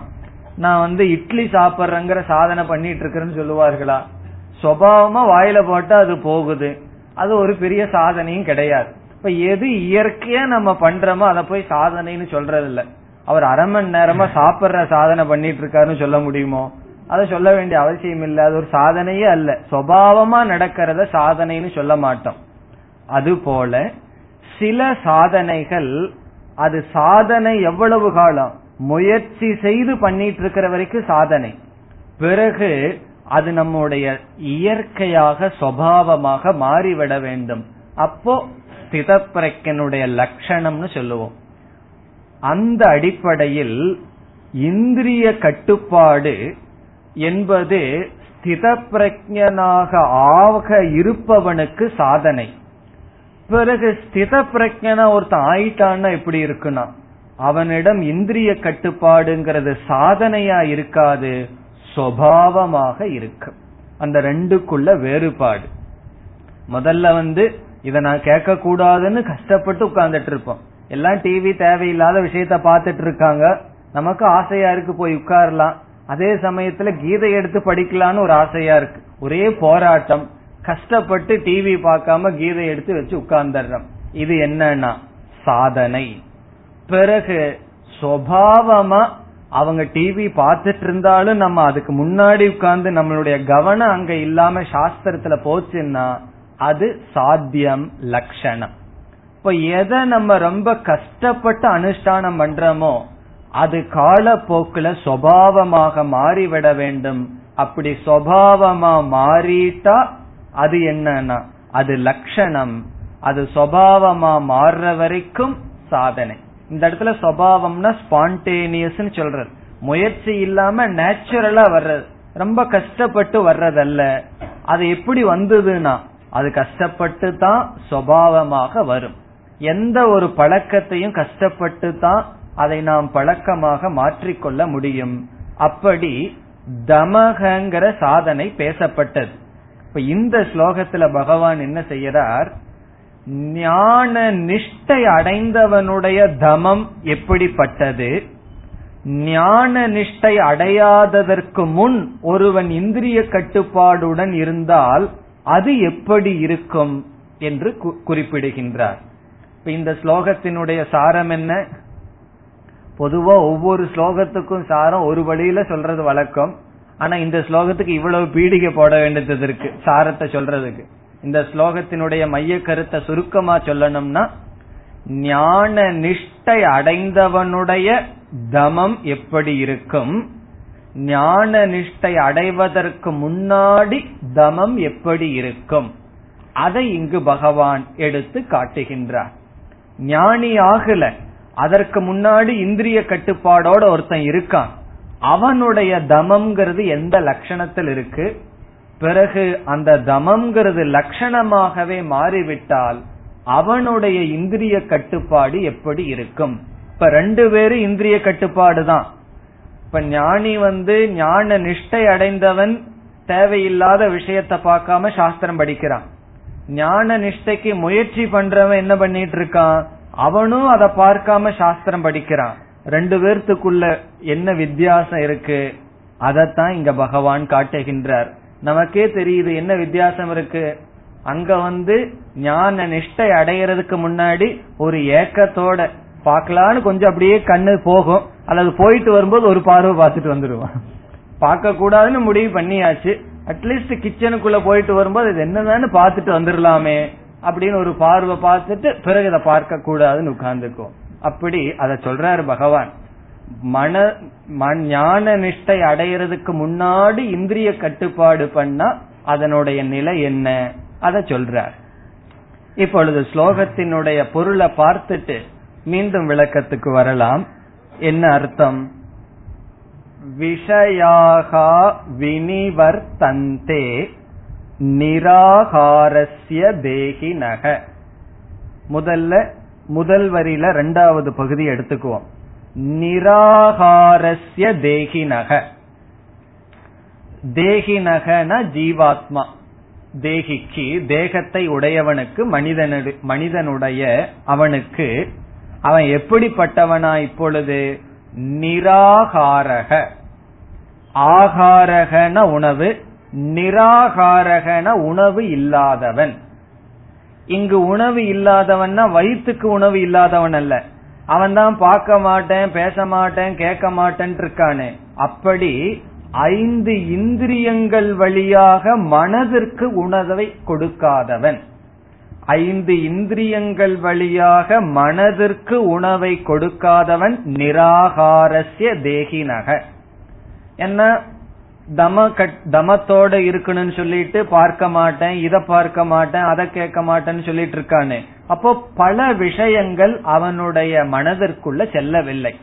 நான் வந்து இட்லி சாப்பிட்றேங்கிற சாதனை பண்ணிட்டு இருக்கிறேன்னு சொல்லுவார்களா? சுபாவமா வாயில போட்டா அது போகுது, அது ஒரு பெரிய சாதனையும் கிடையாது. இப்ப எது இயற்கையா நம்ம பண்றோமோ அதை போய் சாதனைன்னு சொல்றது இல்ல. அவர் அரை மணி நேரமா சாப்பிடுற சாதனை பண்ணிட்டு இருக்காருன்னு சொல்ல முடியுமோ? அதை சொல்ல வேண்டிய அவசியம் இல்ல, அது ஒரு சாதனையே அல்ல. சுபாவமா நடக்கிறத சாதனைன்னு சொல்ல மாட்டோம். அதுபோல சில சாதனைகள் அது சாதனை எவ்வளவு காலம் முயற்சி செய்து பண்ணிட்டு இருக்கிற வரைக்கும் சாதனை, பிறகு அது நம்முடைய இயற்கையாக சுபாவமாக மாறிவிட வேண்டும். அப்போ ஸ்தித பிரக்ஞனுடைய லட்சணம்னு சொல்லுவோம். அந்த அடிப்படையில் இந்திரிய கட்டுப்பாடு என்பது ஸ்தித பிரக்ஞனாக ஆக இருப்பவனுக்கு சாதனை. பிறகு ஸ்தித பிரக்ஞனா ஒருத்தன் ஆயிட்டான்னா எப்படி இருக்குன்னா, அவனிடம் இந்திரிய கட்டுப்பாடுங்கிறது சாதனையா இருக்காது, சுபாவமாக இருக்கும். அந்த ரெண்டுக்குள்ள வேறுபாடு. முதல்ல வந்து இத நான் கேட்க கூடாதுன்னு கஷ்டப்பட்டு உட்கார்ந்துட்டு இருப்போம். எல்லாம் டிவி தேவையில்லாத விஷயத்த பாத்துட்டு இருக்காங்க, நமக்கு ஆசையா இருக்கு போய் உட்காரலாம். அதே சமயத்துல கீதை எடுத்து படிக்கலான்னு ஒரு ஆசையா இருக்கு, ஒரே போராட்டம். கஷ்டப்பட்டு டிவி பார்க்காம கீதை எடுத்து வச்சு உட்கார்ந்துடுறோம். இது என்னன்னா சாதனை. பிறகு சுபாவமா அவங்க டிவி பார்த்துட்டு இருந்தாலும் நம்ம அதுக்கு முன்னாடி உட்கார்ந்து நம்மளுடைய கவனம் அங்க இல்லாம சாஸ்திரத்துல போச்சுன்னா அது சாத்தியம் லட்சணம். இப்ப எதை நம்ம ரொம்ப கஷ்டப்பட்டு அனுஷ்டானம் பண்றோமோ அது காலப்போக்குல சுபாவமாக மாறிவிட வேண்டும். அப்படி சுபாவமா மாறிட்டா அது என்னன்னா அது லட்சணம். அது சுபாவமா மாறுற வரைக்கும் சாதனை. இந்த இடத்துல சுபாவம்னா ஸ்பான்டேனியஸ் சொல்றது, முயற்சி இல்லாம நேச்சுரலா வர்றது, ரொம்ப கஷ்டப்பட்டு வர்றதல்ல. அது எப்படி வந்ததுன்னா அது கஷ்டப்பட்டு தான் சுபாவமாக வரும். எந்த ஒரு பழக்கத்தையும் கஷ்டப்பட்டு தான் அதை நாம் பழக்கமாக மாற்றிக்கொள்ள முடியும். அப்படி தமகங்கிற சாதனை பேசப்பட்டது. இப்ப இந்த ஸ்லோகத்துல பகவான் என்ன செய்யறார், ஞான நிஷ்டை அடைந்தவனுடைய தமம் எப்படிப்பட்டது, ஞான நிஷ்டை அடையாததற்கு முன் ஒருவன் இந்திரிய கட்டுப்பாடுடன் இருந்தால் அது எப்படி இருக்கும் என்று குறிப்பிடுகின்றார். இப்ப இந்த ஸ்லோகத்தினுடைய சாரம் என்ன? பொதுவா ஒவ்வொரு ஸ்லோகத்துக்கும் சாரம் ஒரு வழியில சொல்றது வழக்கம். ஆனா இந்த ஸ்லோகத்துக்கு இவ்வளவு பீடிகை போட வேண்டியது இருக்கு சாரத்தை சொல்றதுக்கு. இந்த ஸ்லோகத்தினுடைய மைய கருத்தை சுருக்கமா சொல்லணும்னா, ஞான நிஷ்டை அடைந்தவனுடைய தமம் எப்படி இருக்கும், ஞான நிஷ்டை அடைவதற்கு முன்னாடி தமம் எப்படி இருக்கும், அதை இங்கு பகவான் எடுத்து காட்டுகின்றார். ஞானி ஆகல, அதற்கு முன்னாடி இந்திரிய கட்டுப்பாடோட ஒருத்தன் இருக்கான், அவனுடைய தமம்ங்கிறது எந்த லட்சணத்தில் இருக்கு, பிறகு அந்த தமம்ங்கிறது லட்சணமாகவே மாறிவிட்டால் அவனுடைய இந்திரிய கட்டுப்பாடு எப்படி இருக்கும். இப்ப ரெண்டு பேரும் இந்திரிய கட்டுப்பாடு தான். இப்ப ஞானி வந்து ஞான நிஷ்டை அடைந்தவன் தேவையில்லாத விஷயத்த பார்க்காம சாஸ்திரம் படிக்கிறான். ஞான நிஷ்டைக்கு முயற்சி பண்றவன் என்ன பண்ணிட்டு இருக்கான், அவனும் அதை பார்க்காம சாஸ்திரம் படிக்கிறான். ரெண்டு பேர்த்துக்குள்ள என்ன வித்தியாசம் இருக்கு, அதத்தான் இங்க பகவான் காட்டுகின்றார். நமக்கே தெரியுது என்ன வித்தியாசம் இருக்கு. அங்க வந்து ஞான நிஷ்டை அடையறதுக்கு முன்னாடி ஒரு ஏக்கத்தோட பாக்கலான்னு கொஞ்சம் அப்படியே கண்ணு போகும், அல்லது போயிட்டு வரும்போது ஒரு பார்வை பார்த்துட்டு வந்துடுவான். பார்க்க கூடாதுன்னு முடிவு பண்ணியாச்சு, அட்லீஸ்ட் கிச்சனுக்குள்ள போயிட்டு வரும்போது இது என்னதான்னு பாத்துட்டு வந்துடலாமே அப்படின்னு ஒரு பார்வை பார்த்துட்டு பிறகு இதை பார்க்க கூடாதுன்னு உட்கார்ந்துக்கும். அப்படி அதை சொல்றாரு பகவான். மன ஞான நிஷ்டை அடையறதுக்கு முன்னாடி இந்திரிய கட்டுப்பாடு பண்ணா அதனுடைய நிலை என்ன, அத சொல்றார். இப்பொழுது ஸ்லோகத்தினுடைய பொருளை பார்த்துட்டு மீண்டும் விளக்கத்துக்கு வரலாம். என்ன அர்த்தம், விஷயாகா வினிவர்த்தந்தே நிராகாரஸ்ய தேகிநக. முதல்ல முதல் வரியில இரண்டாவது பகுதி எடுத்துக்குவோம். நிராகாரஸ்ய தேகினக, தேகினகனா ஜீவாத்மா, தேகிக்கு தேகத்தை உடையவனுக்கு, மனிதனு மனிதனுடைய அவனுக்கு, அவன் எப்படிப்பட்டவனா இப்பொழுது? நிராகாரக, ஆகாரகன உணவு, நிராகாரகன உணவு இல்லாதவன். இங்கு உணவு இல்லாதவன்னா வயிற்றுக்கு உணவு இல்லாதவன் அல்ல, அவன் தான் பார்க்க மாட்டேன், பேச மாட்டேன், கேட்க மாட்டேன் இருக்கானே, அப்படி ஐந்து இந்திரியங்கள் வழியாக மனதிற்கு உணவை கொடுக்காதவன். ஐந்து இந்திரியங்கள் வழியாக மனதிற்கு உணவை கொடுக்காதவன் நிராகாரஸ்ய தேகினக. என்ன தம தமத்தோட இருக்கணும்னு சொல்லிட்டு பார்க்க மாட்டேன், இத பார்க்க மாட்டேன், அதை கேட்க மாட்டேன்னு சொல்லிட்டு இருக்கானே, அப்போ பல விஷயங்கள் அவனுடைய மனதிற்குள்ள செல்லவில்லை.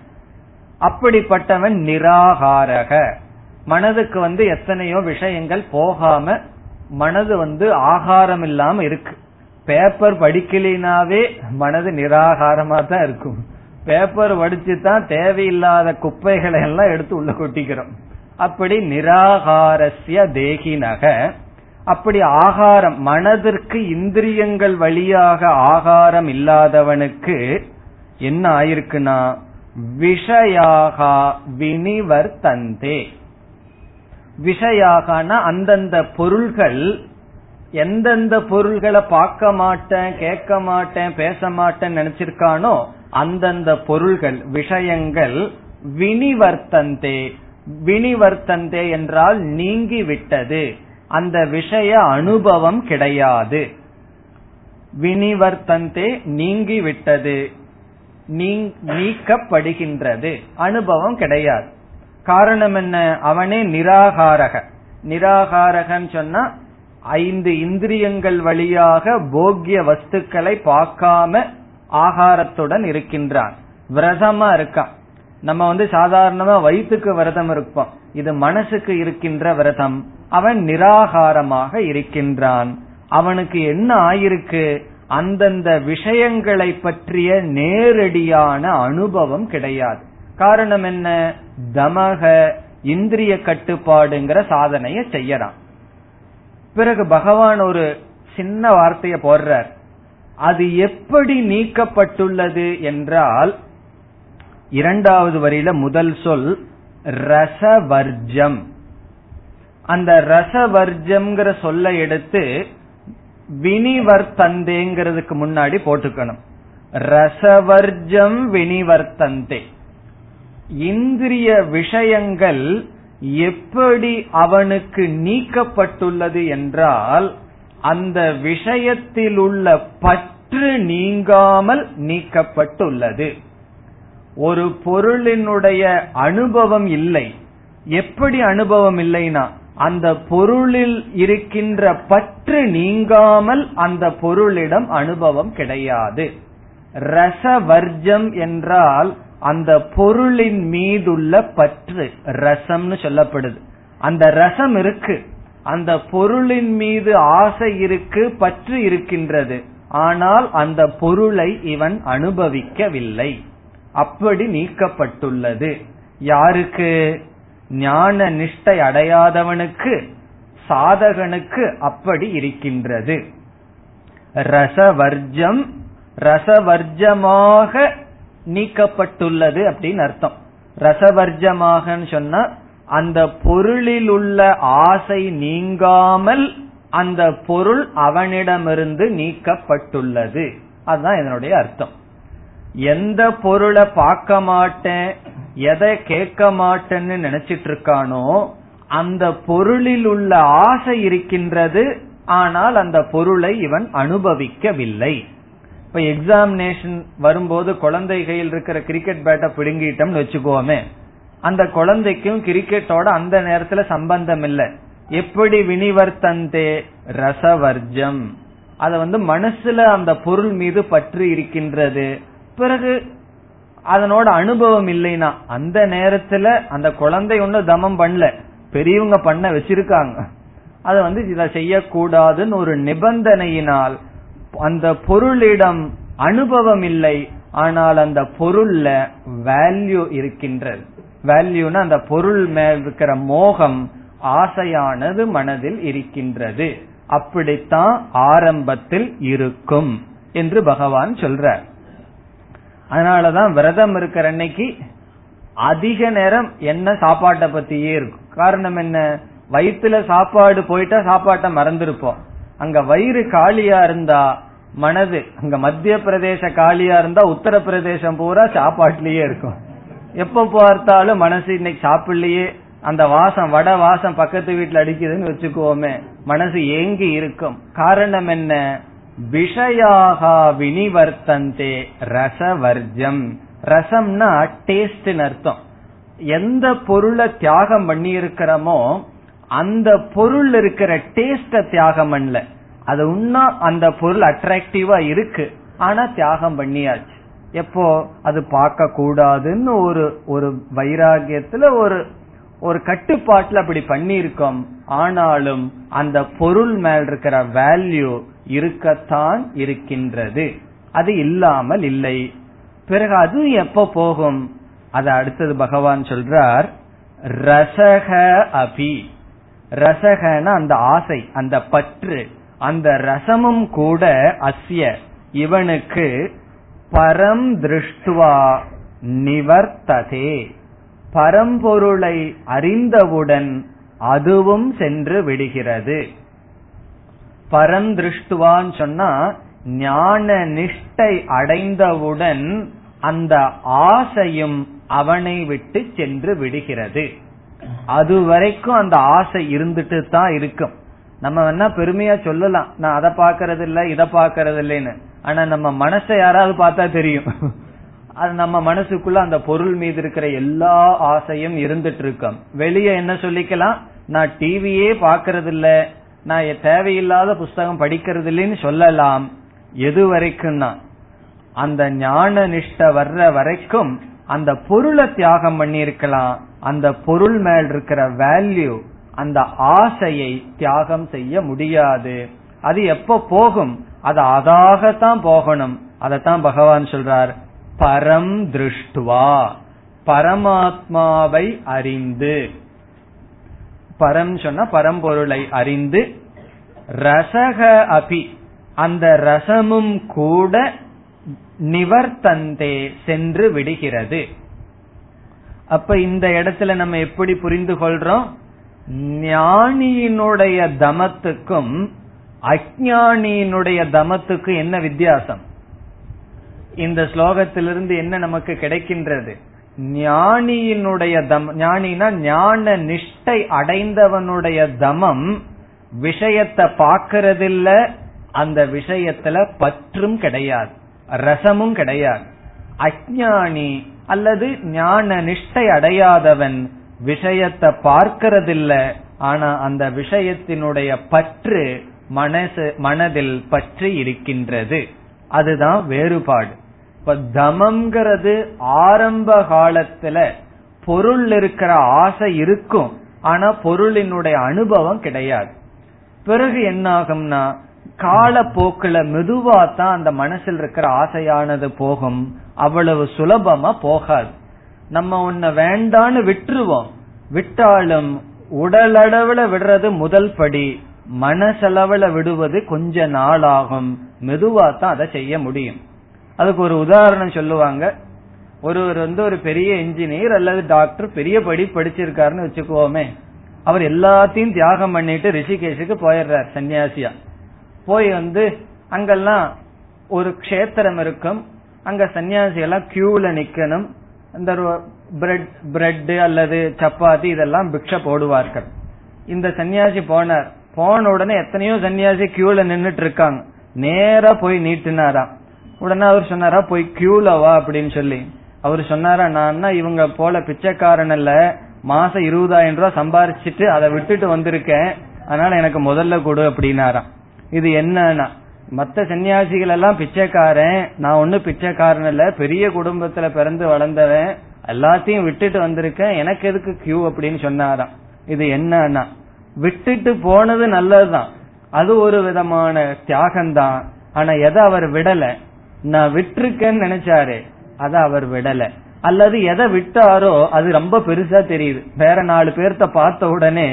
அப்படிப்பட்டவன் நிராகாரக. மனதுக்கு வந்து எத்தனையோ விஷயங்கள் போகாம மனது வந்து ஆகாரம் இல்லாம இருக்கு. பேப்பர் படிக்கலினாவே மனது நிராகாரமா தான் இருக்கும். பேப்பர் படிச்சுதான் தேவையில்லாத குப்பைகளை எல்லாம் எடுத்து உள்ள கொட்டிக்கிறோம். அப்படி நிராகாரஸ்ய தேகினக. அப்படி ஆகாரம், மனதிற்கு இந்திரியங்கள் வழியாக ஆகாரம் இல்லாதவனுக்கு என்ன ஆயிருக்குன்னா விஷயாக வினிவர்த்தந்தே. விஷயாகனா அந்தந்த பொருள்கள், எந்தெந்த பொருள்களை பார்க்க மாட்டேன், கேட்க மாட்டேன், பேச மாட்டேன்னு நினைச்சிருக்கானோ அந்தந்த பொருள்கள், விஷயங்கள் வினிவர்த்தந்தே. வினிவர்த்தந்தே என்றால் நீங்கி விட்டது, அந்த விஷய அனுபவம் கிடையாது. வினிவர்த்தந்தே நீங்கி விட்டது, நீக்கப்படுகின்றது, அனுபவம் கிடையாது. காரணம் என்ன? அவனே நிராகாரக. நிராகாரகன்னு சொன்னா ஐந்து இந்திரியங்கள் வழியாக போக்கிய வஸ்துக்களை பார்க்காம ஆகாரத்துடன் இருக்கின்றான், விரதமா இருக்கான். நம்ம வந்து சாதாரணமா வயிற்றுக்கு விரதம் இருப்போம், இது மனசுக்கு இருக்கின்ற விரதம். அவன் நிராகாரமாக இருக்கின்றான். அவனுக்கு என்ன ஆயிருக்கு? அந்தந்த விஷயங்களை பற்றிய நேரடியான அனுபவம் கிடையாது. காரணம் என்ன? தமக இந்திரிய கட்டுப்பாடுங்கிற சாதனைய செய்யறான். பிறகு பகவான் ஒரு சின்ன வார்த்தைய போடுறார், அது எப்படி நீக்கப்பட்டுள்ளது என்றால் இரண்டாவது வரியில முதல் சொல் ரசவர்ஜம். அந்த ரசவர்ஜம்ங்கிற சொல்லை எடுத்து வினிவர்த்தந்தேங்கிறதுக்கு முன்னாடி போட்டுக்கணும். ரசவர்ஜம் வினிவர்த்தந்தே. இந்திரிய விஷயங்கள் எப்படி அவனுக்கு நீக்கப்பட்டுள்ளது என்றால் அந்த விஷயத்தில் உள்ள பற்று நீங்காமல் நீக்கப்பட்டுள்ளது. ஒரு பொருளினுடைய அனுபவம் இல்லை. எப்படி அனுபவம் இல்லைனா அந்த பொருளில் இருக்கின்ற பற்று நீங்காமல் அந்த பொருளிடம் அனுபவம் கிடையாது. ரசவர்ஜம் என்றால் அந்த பொருளின் மீதுள்ள பற்று, ரசம்னு சொல்லப்படுது. அந்த ரசம் இருக்கு, அந்த பொருளின் மீது ஆசை இருக்கு, பற்று இருக்கின்றது, ஆனால் அந்த பொருளை இவன் அனுபவிக்கவில்லை. அப்படி நீக்கப்பட்டுள்ளது. யாருக்கு? ஞான நிஷ்டை அடையாதவனுக்கு, சாதகனுக்கு அப்படி இருக்கின்றது. ரசவர்ஜம், ரசவர்ஜமாக நீக்கப்பட்டுள்ளது அப்படின்னு அர்த்தம். ரசவர்ஜமாக சொன்னா அந்த பொருளில் உள்ள ஆசை நீங்காமல் அந்த பொருள் அவனிடமிருந்து நீக்கப்பட்டுள்ளது. அதுதான் இதனுடைய அர்த்தம். எந்த பொருளை பார்க்க மாட்டேன், எதை கேட்க மாட்டேன்னு நினைச்சிட்டு இருக்கானோ அந்த பொருளில் உள்ள ஆசை இருக்கின்றது, ஆனால் அந்த பொருளை இவன் அனுபவிக்கவில்லை. இப்ப எக்ஸாமினேஷன் வரும்போது குழந்தை கையில் இருக்கிற கிரிக்கெட் பேட்டை பிடுங்கிட்டோம்னு வச்சுக்கோமே, அந்த குழந்தைக்கும் கிரிக்கெட்டோட அந்த நேரத்துல சம்பந்தம் இல்லை. எப்படி வினிவர்த்தந்தே? ரசவர்ஜம். அது வந்து மனசுல அந்த பொருள் மீது பற்று இருக்கின்றது, பிறகு அதனோட அனுபவம் இல்லைன்னா அந்த நேரத்துல அந்த குழந்தை ஒண்ணு தமம் பண்ணல, பெரியவங்க பண்ண வச்சிருக்காங்க. அது வந்து இதை செய்யக்கூடாதுன்னு ஒரு நிபந்தனையினால் அந்த பொருளிடம் அனுபவம் இல்லை, ஆனால் அந்த பொருள்ல வேல்யூ இருக்கின்றது. வேல்யூனா அந்த பொருள் மேல் இருக்கிற மோகம், ஆசையானது மனதில் இருக்கின்றது. அப்படித்தான் ஆரம்பத்தில் இருக்கும் என்று பகவான் சொல்றார். அதனாலதான் விரதம் இருக்கிற அன்னைக்கு அதிக நேரம் என்ன சாப்பாட்டை பத்தியே இருக்கும். காரணம் என்ன, வயிற்றுல சாப்பாடு போயிட்டா சாப்பாட்டை மறந்துருப்போம். அங்க வயிறு காலியா இருந்தா மனது, அங்க மத்திய பிரதேச காலியா இருந்தா உத்தரப்பிரதேசம் பூரா சாப்பாட்டுலயே இருக்கும். எப்ப பார்த்தாலும் மனசு இன்னைக்கு சாப்பிடலையே, அந்த வாசம் வட வாசம் பக்கத்து வீட்டுல அடிக்குதுன்னு வச்சுக்கோமே, மனசு ஏங்கி இருக்கும். காரணம் என்ன, விஷயாக வினிவர்த்தந்தே ரசவர்ஜம். ரசம்னா டேஸ்ட்ன்னு அர்த்தம். எந்த பொருளை தியாகம் பண்ணி இருக்கிறோமோ அந்த பொருள் இருக்கிற டேஸ்ட தியாகம் பண்ணல. அது உன்னா அந்த பொருள் அட்ராக்டிவா இருக்கு, ஆனா தியாகம் பண்ணியாச்சு. எப்போ அது பார்க்க கூடாதுன்னு ஒரு ஒரு வைராகியத்துல ஒரு ஒரு கட்டுப்பாட்டுல அப்படி பண்ணிருக்கோம். ஆனாலும் அந்த பொருள் மேல் இருக்கிற வேல்யூ இருக்கத்தான் இருக்கின்றது, அது இல்லாமல் இல்லை. பிறகு அது எப்ப போகும், அது அடுத்தது பகவான் சொல்றார். ரசக அபி, ரசகன அந்த ஆசை, அந்த பற்று, அந்த ரசமும் கூட அஸ்ய இவனுக்கு பரம் திருஷ்டுவா நிவர்த்ததே, பரம்பொருளை அறிந்தவுடன் அதுவும் சென்று விடுகிறது. பரம் திருஷ்டுவான்னு சொன்னா ஞான நிஷ்டை அடைந்தவுடன் அந்த ஆசையும் அவனை விட்டு சென்று விடுகிறது. அது வரைக்கும் அந்த ஆசை இருந்துட்டு தான் இருக்கும். நம்ம வேணா பெருமையா சொல்லலாம், நான் அதை பாக்கறது இல்ல இதை பாக்கறது இல்லைன்னு. ஆனா நம்ம மனசை யாராவது பார்த்தா தெரியும், அது நம்ம மனசுக்குள்ள அந்த பொருள் மீது இருக்கிற எல்லா ஆசையும் இருந்துட்டு இருக்கும். வெளியே என்ன சொல்லிக்கலாம், நான் டிவியே பாக்கறது இல்ல, நான் தேவையில்லாத புஸ்தகம் படிக்கிறது இல்லைன்னு சொல்லலாம். எது வரைக்கும்னா அந்த ஞான நிஷ்ட வர்ற வரைக்கும் அந்த பொருளை தியாகம் பண்ணிருக்கலாம். அந்த பொருள் மேல் இருக்கிற வேல்யூ, அந்த ஆசையை தியாகம் செய்ய முடியாது. அது எப்ப போகும், அது அதாகத்தான் போகணும். அதத்தான் பகவான் சொல்றார், பரம் திருஷ்டுவா, பரமாத்மாவை அறிந்து. பரம் சொன்ன பரம்பொருளை அறிந்து. ரசக அபி, அந்த ரசமும் கூட நிவர்த்தந்தே சென்று விடுகிறது. அப்ப இந்த இடத்துல நம்ம எப்படி புரிந்து கொள்றோம், ஞானியினுடைய தமத்துக்கும் அஞ்ஞானியினுடைய தமத்துக்கும் என்ன வித்தியாசம். இந்த ஸ்லோகத்திலிருந்து என்ன நமக்கு கிடைக்கின்றது, ஞானியினுடைய தம், ஞானினா ஞான நிஷ்டை அடைந்தவனுடைய தமம் விஷயத்தை பார்க்கறதில்ல, அந்த விஷயத்துல பற்றும் கிடையாது, ரசமும் கிடையாது. அஞ்ஞானி அல்லது ஞான நிஷ்டை அடையாதவன் விஷயத்தை பார்க்கறதில்ல, ஆனா அந்த விஷயத்தினுடைய பற்று மனசு மனதில் பற்றி இருக்கின்றது. அதுதான் வேறுபாடு. இப்ப தமம்ங்கிறது ஆரம்ப காலத்துல பொருள் இருக்கிற ஆசை இருக்கும், ஆனா பொருளினுடைய அனுபவம் கிடையாது. பிறகு என்ன ஆகும்னா காலப்போக்குல மெதுவா தான் அந்த மனசில் இருக்கிற ஆசையானது போகும், அவ்வளவு சுலபமா போகாது. நம்ம ஒன்ன வேண்டான்னு விட்டுருவோம், விட்டாலும் உடலளவுல விடுறது முதல் படி, மனசளவுல விடுவது கொஞ்ச நாள் ஆகும், மெதுவா தான் அதை செய்ய முடியும். அதுக்கு ஒரு உதாரணம் சொல்லுவாங்க. ஒருவர் வந்து ஒரு பெரிய இன்ஜினியர் அல்லது டாக்டர், பெரிய படி படிச்சிருக்காருன்னு வச்சுக்கோமே, அவர் எல்லாத்தையும் தியாகம் பண்ணிட்டு ரிஷிகேஷுக்கு போயிடுறார் சன்னியாசியா. போய் வந்து அங்கெல்லாம் ஒரு கஷேத்திரம் இருக்கும், அங்க சன்னியாசியெல்லாம் கியூல நிக்கணும், இந்த பிரெட் பிரெட் அல்லது சப்பாத்தி இதெல்லாம் பிக்ஷ போடுவார்கள். இந்த சன்னியாசி போனார், போன உடனே எத்தனையோ சன்னியாசி கியூல நின்னுட்டு இருக்காங்க, நேரா போய் நீட்டினாராம். உடனே அவர் சொன்னாரா, போய் கியூலவா அப்படின்னு சொல்லி. அவர் சொன்னாரா, நான் இவங்க போல பிச்சைக்காரன் இல்ல, மாசம் இருபதாயிரம் ரூபாய் சம்பாரிச்சிட்டு அதை விட்டுட்டு வந்திருக்கேன், அதனால எனக்கு முதல்ல கொடு அப்படின்னாராம். இது என்னன்னா, மத்த சன்னியாசிகள் எல்லாம் பிச்சைக்காரன், நான் ஒண்ணு பிச்சைக்காரன் இல்ல, பெரிய குடும்பத்துல பிறந்து வளர்ந்தவன், எல்லாத்தையும் விட்டுட்டு வந்திருக்கேன், எனக்கு எதுக்கு கியூ அப்படின்னு சொன்னாராம். இது என்னன்னா, விட்டுட்டு போனது நல்லதுதான், அது ஒரு விதமான தியாகம்தான். ஆனா எதை அவர் விடல, நான் விட்டுருக்கேன்னு நினைச்சாரு, அத அவர் விடல. அல்லது எதை விட்டாரோ அது ரொம்ப பெருசா தெரியுது, வேற நாலு பேர்த்த பார்த்த உடனே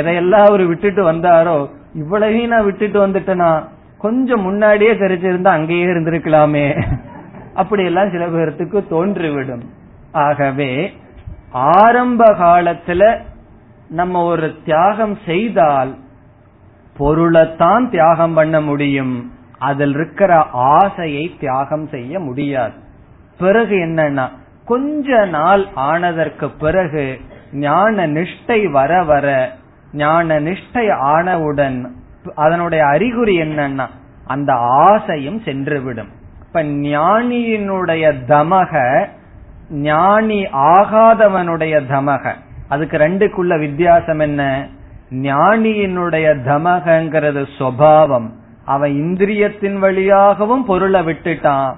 எதையெல்லாம் அவரு விட்டுட்டு வந்தாரோ இவ்வளவையும் நான் விட்டுட்டு வந்துட்டேனா, கொஞ்சம் முன்னாடியே தெரிஞ்சிருந்தா அங்கேயே இருந்திருக்கலாமே, அப்படியெல்லாம் சில பேர்த்துக்கு தோன்றிவிடும். ஆகவே ஆரம்ப காலத்துல நம்ம ஒரு தியாகம் செய்தால் பொருளைத்தான் தியாகம் பண்ண முடியும், அதில் இருக்கிற ஆசையை தியாகம் செய்ய முடியாது. பிறகு என்னன்னா கொஞ்ச நாள் ஆனதற்கு பிறகு ஞான நிஷ்டை வர வர, ஞான நிஷ்டை ஆனவுடன் அதனுடைய அறிகுறி என்னன்னா அந்த ஆசையும் சென்றுவிடும். இப்ப ஞானியினுடைய தமக, ஞானி ஆகாதவனுடைய தமக, அதுக்கு ரெண்டுக்குள்ள வித்தியாசம் என்ன? ஞானியினுடைய தமகங்கிறது சுபாவம், அவன் இந்திரியத்தின் வழியாகவும் பொருளை விட்டுட்டான்,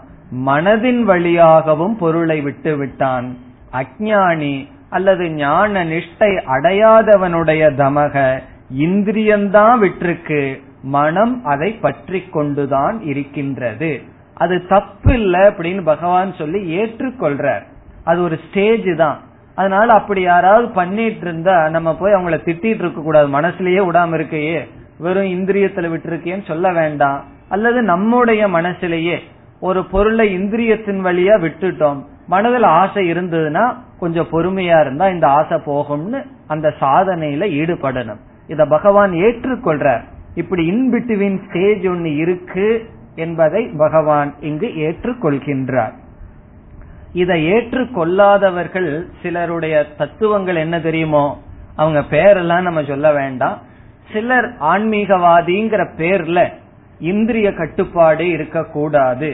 மனதின் வழியாகவும் பொருளை விட்டு விட்டான். அஞ்ஞானி அல்லது ஞான நிஷ்டை அடையாதவனுடைய தமக இந்திரியம்தான் விட்டிருக்கு, மனம் அதை பற்றி கொண்டுதான் இருக்கின்றது. அது தப்பில்லை அப்படின்னு பகவான் சொல்லி ஏற்றுக்கொள்றார். அது ஒரு ஸ்டேஜ் தான். அதனால அப்படி யாராவது பண்ணிட்டு இருந்தா நம்ம போய் அவங்கள திட்டிட்டு இருக்க கூடாது, மனசுலயே விடாம இருக்கையே வெறும் இந்திரியத்துல விட்டுருக்கேன்னு சொல்ல வேண்டாம். அல்லது நம்முடைய மனசுலயே ஒரு பொருளை இந்திரியத்தின் வழியா விட்டுட்டோம், மனதில் ஆசை இருந்ததுன்னா கொஞ்சம் பொறுமையா இருந்தா இந்த ஆசை போகும்னு அந்த சாதனையில ஈடுபடணும். இத பகவான் ஏற்றுக்கொள்றார். இப்படி இன்பிட்வீன் ஸ்டேஜ் ஒன்னு இருக்கு என்பதை பகவான் இங்கு ஏற்றுக்கொள்கின்றார். இதை ஏற்றுக்கொள்ளாதவர்கள் சிலருடைய தத்துவங்கள் என்ன தெரியுமோ, அவங்க பேரெல்லாம் நம்ம சொல்ல வேண்டாம். சிலர் ஆன்மீகவாதிங்கிற பேர்ல இந்திரிய கட்டுப்பாடு இருக்கக்கூடாது,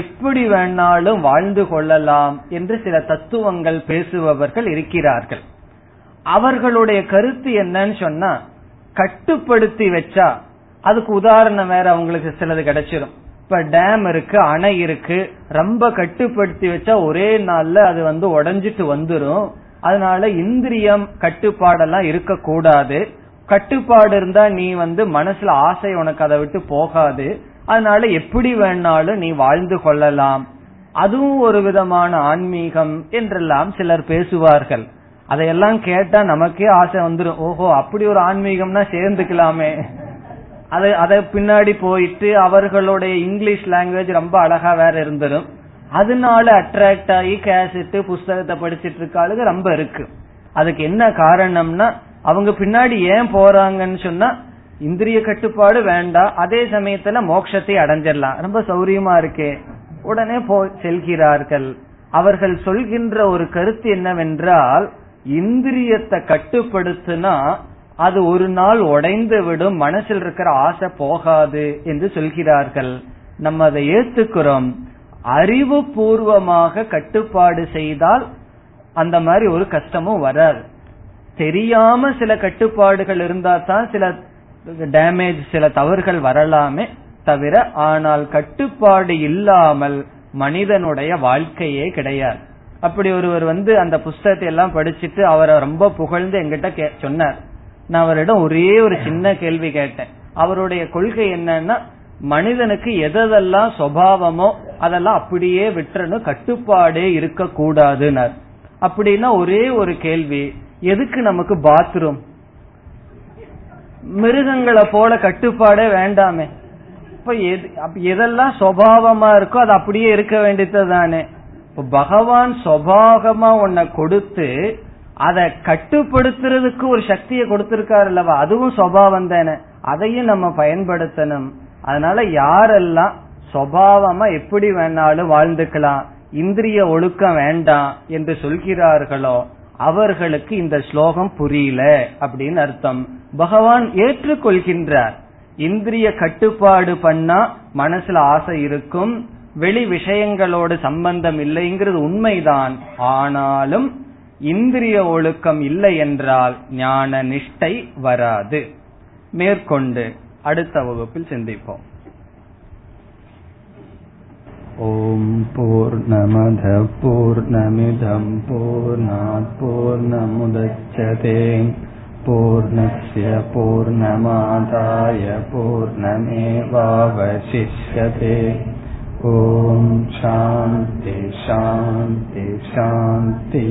எப்படி வேணாலும் வாழ்ந்து கொள்ளலாம் என்று சில தத்துவங்கள் பேசுபவர்கள் இருக்கிறார்கள். அவர்களுடைய கருத்து என்னன்னு சொன்னா, கட்டுப்படுத்தி வச்சா அதுக்கு உதாரணம் வேற அவங்களுக்கு சிலது கிடைச்சிடும். இப்ப டேம் இருக்கு, அணை இருக்கு, ரொம்ப கட்டுப்படுத்தி வச்சா ஒரே நாள்ல அது வந்து உடைஞ்சிட்டு வந்துரும். அதனால இந்திரியம் கட்டுப்பாடெல்லாம் இருக்கக்கூடாது, கட்டுப்பாடு இருந்தா நீ வந்து மனசுல ஆசை உனக்கு அதை விட்டு போகாது, அதனால எப்படி வேணாலும் நீ வாழ்ந்து கொள்ளலாம், அதுவும் ஒரு விதமான ஆன்மீகம் என்றெல்லாம் சிலர் பேசுவார்கள். அதையெல்லாம் கேட்டா நமக்கே ஆசை வந்துடும், ஓஹோ அப்படி ஒரு ஆன்மீகம்னா சேர்ந்துக்கலாமே. அது அதை பின்னாடி போயிட்டு அவர்களுடைய இங்கிலீஷ் லாங்குவேஜ் ரொம்ப அழகா வேற இருந்துடும், அதனால அட்ராக்ட் ஆகி கேசட்டு புஸ்தகத்தை படிச்சிட்டு இருக்காளுங்க ரொம்ப இருக்கு. அதுக்கு என்ன காரணம்னா அவங்க பின்னாடி ஏன் போறாங்கன்னு சொன்னா, இந்திரிய கட்டுப்பாடு வேண்டாம், அதே சமயத்துல மோட்சத்தை அடைஞ்சிடலாம், ரொம்ப சௌரியமா இருக்கே, உடனே போ செல்கிறார்கள். அவர்கள் சொல்கின்ற ஒரு கருத்து என்னவென்றால், இந்திரியத்தை கட்டுப்படுத்தினா அது ஒரு நாள் உடைந்து விடும், மனசில் இருக்கிற ஆசை போகாது என்று சொல்கிறார்கள். நம்ம அதை ஏத்துக்கிறோம். அறிவு பூர்வமாக கட்டுப்பாடு செய்தால் அந்த மாதிரி ஒரு கஷ்டமும் வராது. தெரியாம சில கட்டுப்பாடுகள் இருந்தா தான் சில டேமேஜ், சில தவறுகள் வரலாமே தவிர, ஆனால் கட்டுப்பாடு இல்லாமல் மனிதனுடைய வாழ்க்கையே கிடையாது. அப்படி ஒருவர் வந்து அந்த புஸ்தகத்தை எல்லாம் படிச்சுட்டு அவரை ரொம்ப புகழ்ந்து எங்கிட்ட சொன்னார். நான் அவரிடம் ஒரே ஒரு சின்ன கேள்வி கேட்டேன். அவருடைய கொள்கை என்னன்னா, மனிதனுக்கு எதெல்லாம் சுபாவமோ அதெல்லாம் அப்படியே விட்டுறணும், கட்டுப்பாடே இருக்க கூடாதுன்னார். அப்படின்னா ஒரே ஒரு கேள்வி, எதுக்கு நமக்கு பாத்ரூம்? மிருகங்களை போல கட்டுப்பாடே வேண்டாமே. இப்ப எதெல்லாம் சுபாவமா இருக்கோ அது அப்படியே இருக்க வேண்டியது தானே. பகவான் சுபாவமா ஒன்ன கொடுத்து அதை கட்டுப்படுத்துறதுக்கு ஒரு சக்தியை கொடுத்திருக்காரு அல்லவா, அதுவும் சுபாவம் தானே, அதையும் நம்ம பயன்படுத்தணும். அதனால யாரெல்லாம் சுபாவமா எப்படி வேணாலும் வாழ்ந்துக்கலாம், இந்திரிய ஒழுக்கம் வேண்டாம் என்று சொல்கிறார்களோ அவர்களுக்கு இந்த ஸ்லோகம் புரியல அப்படின்னு அர்த்தம். பகவான் ஏற்றுக்கொள்கின்றார், இந்திரிய கட்டுப்பாடு பண்ணா மனசுல ஆசை இருக்கும், வெளி விஷயங்களோடு சம்பந்தம் இல்லைங்கிறது உண்மைதான். ஆனாலும் இந்திரிய ஒழுக்கம் இல்லை என்றால் ஞான நிஷ்டை வராது. மேற்கொண்டு அடுத்த வகுப்பில் சிந்திப்போம். ஓம் பூர்ணமத பூர்ணமிதம் பூர்ணாத் பூர்ணமுதச்யதே பூர்ணஸ்ய பூர்ணமாதாய பூர்ணமேவாவசிஷ்யதே. ஓம் சாந்தி சாந்தி சாந்தி.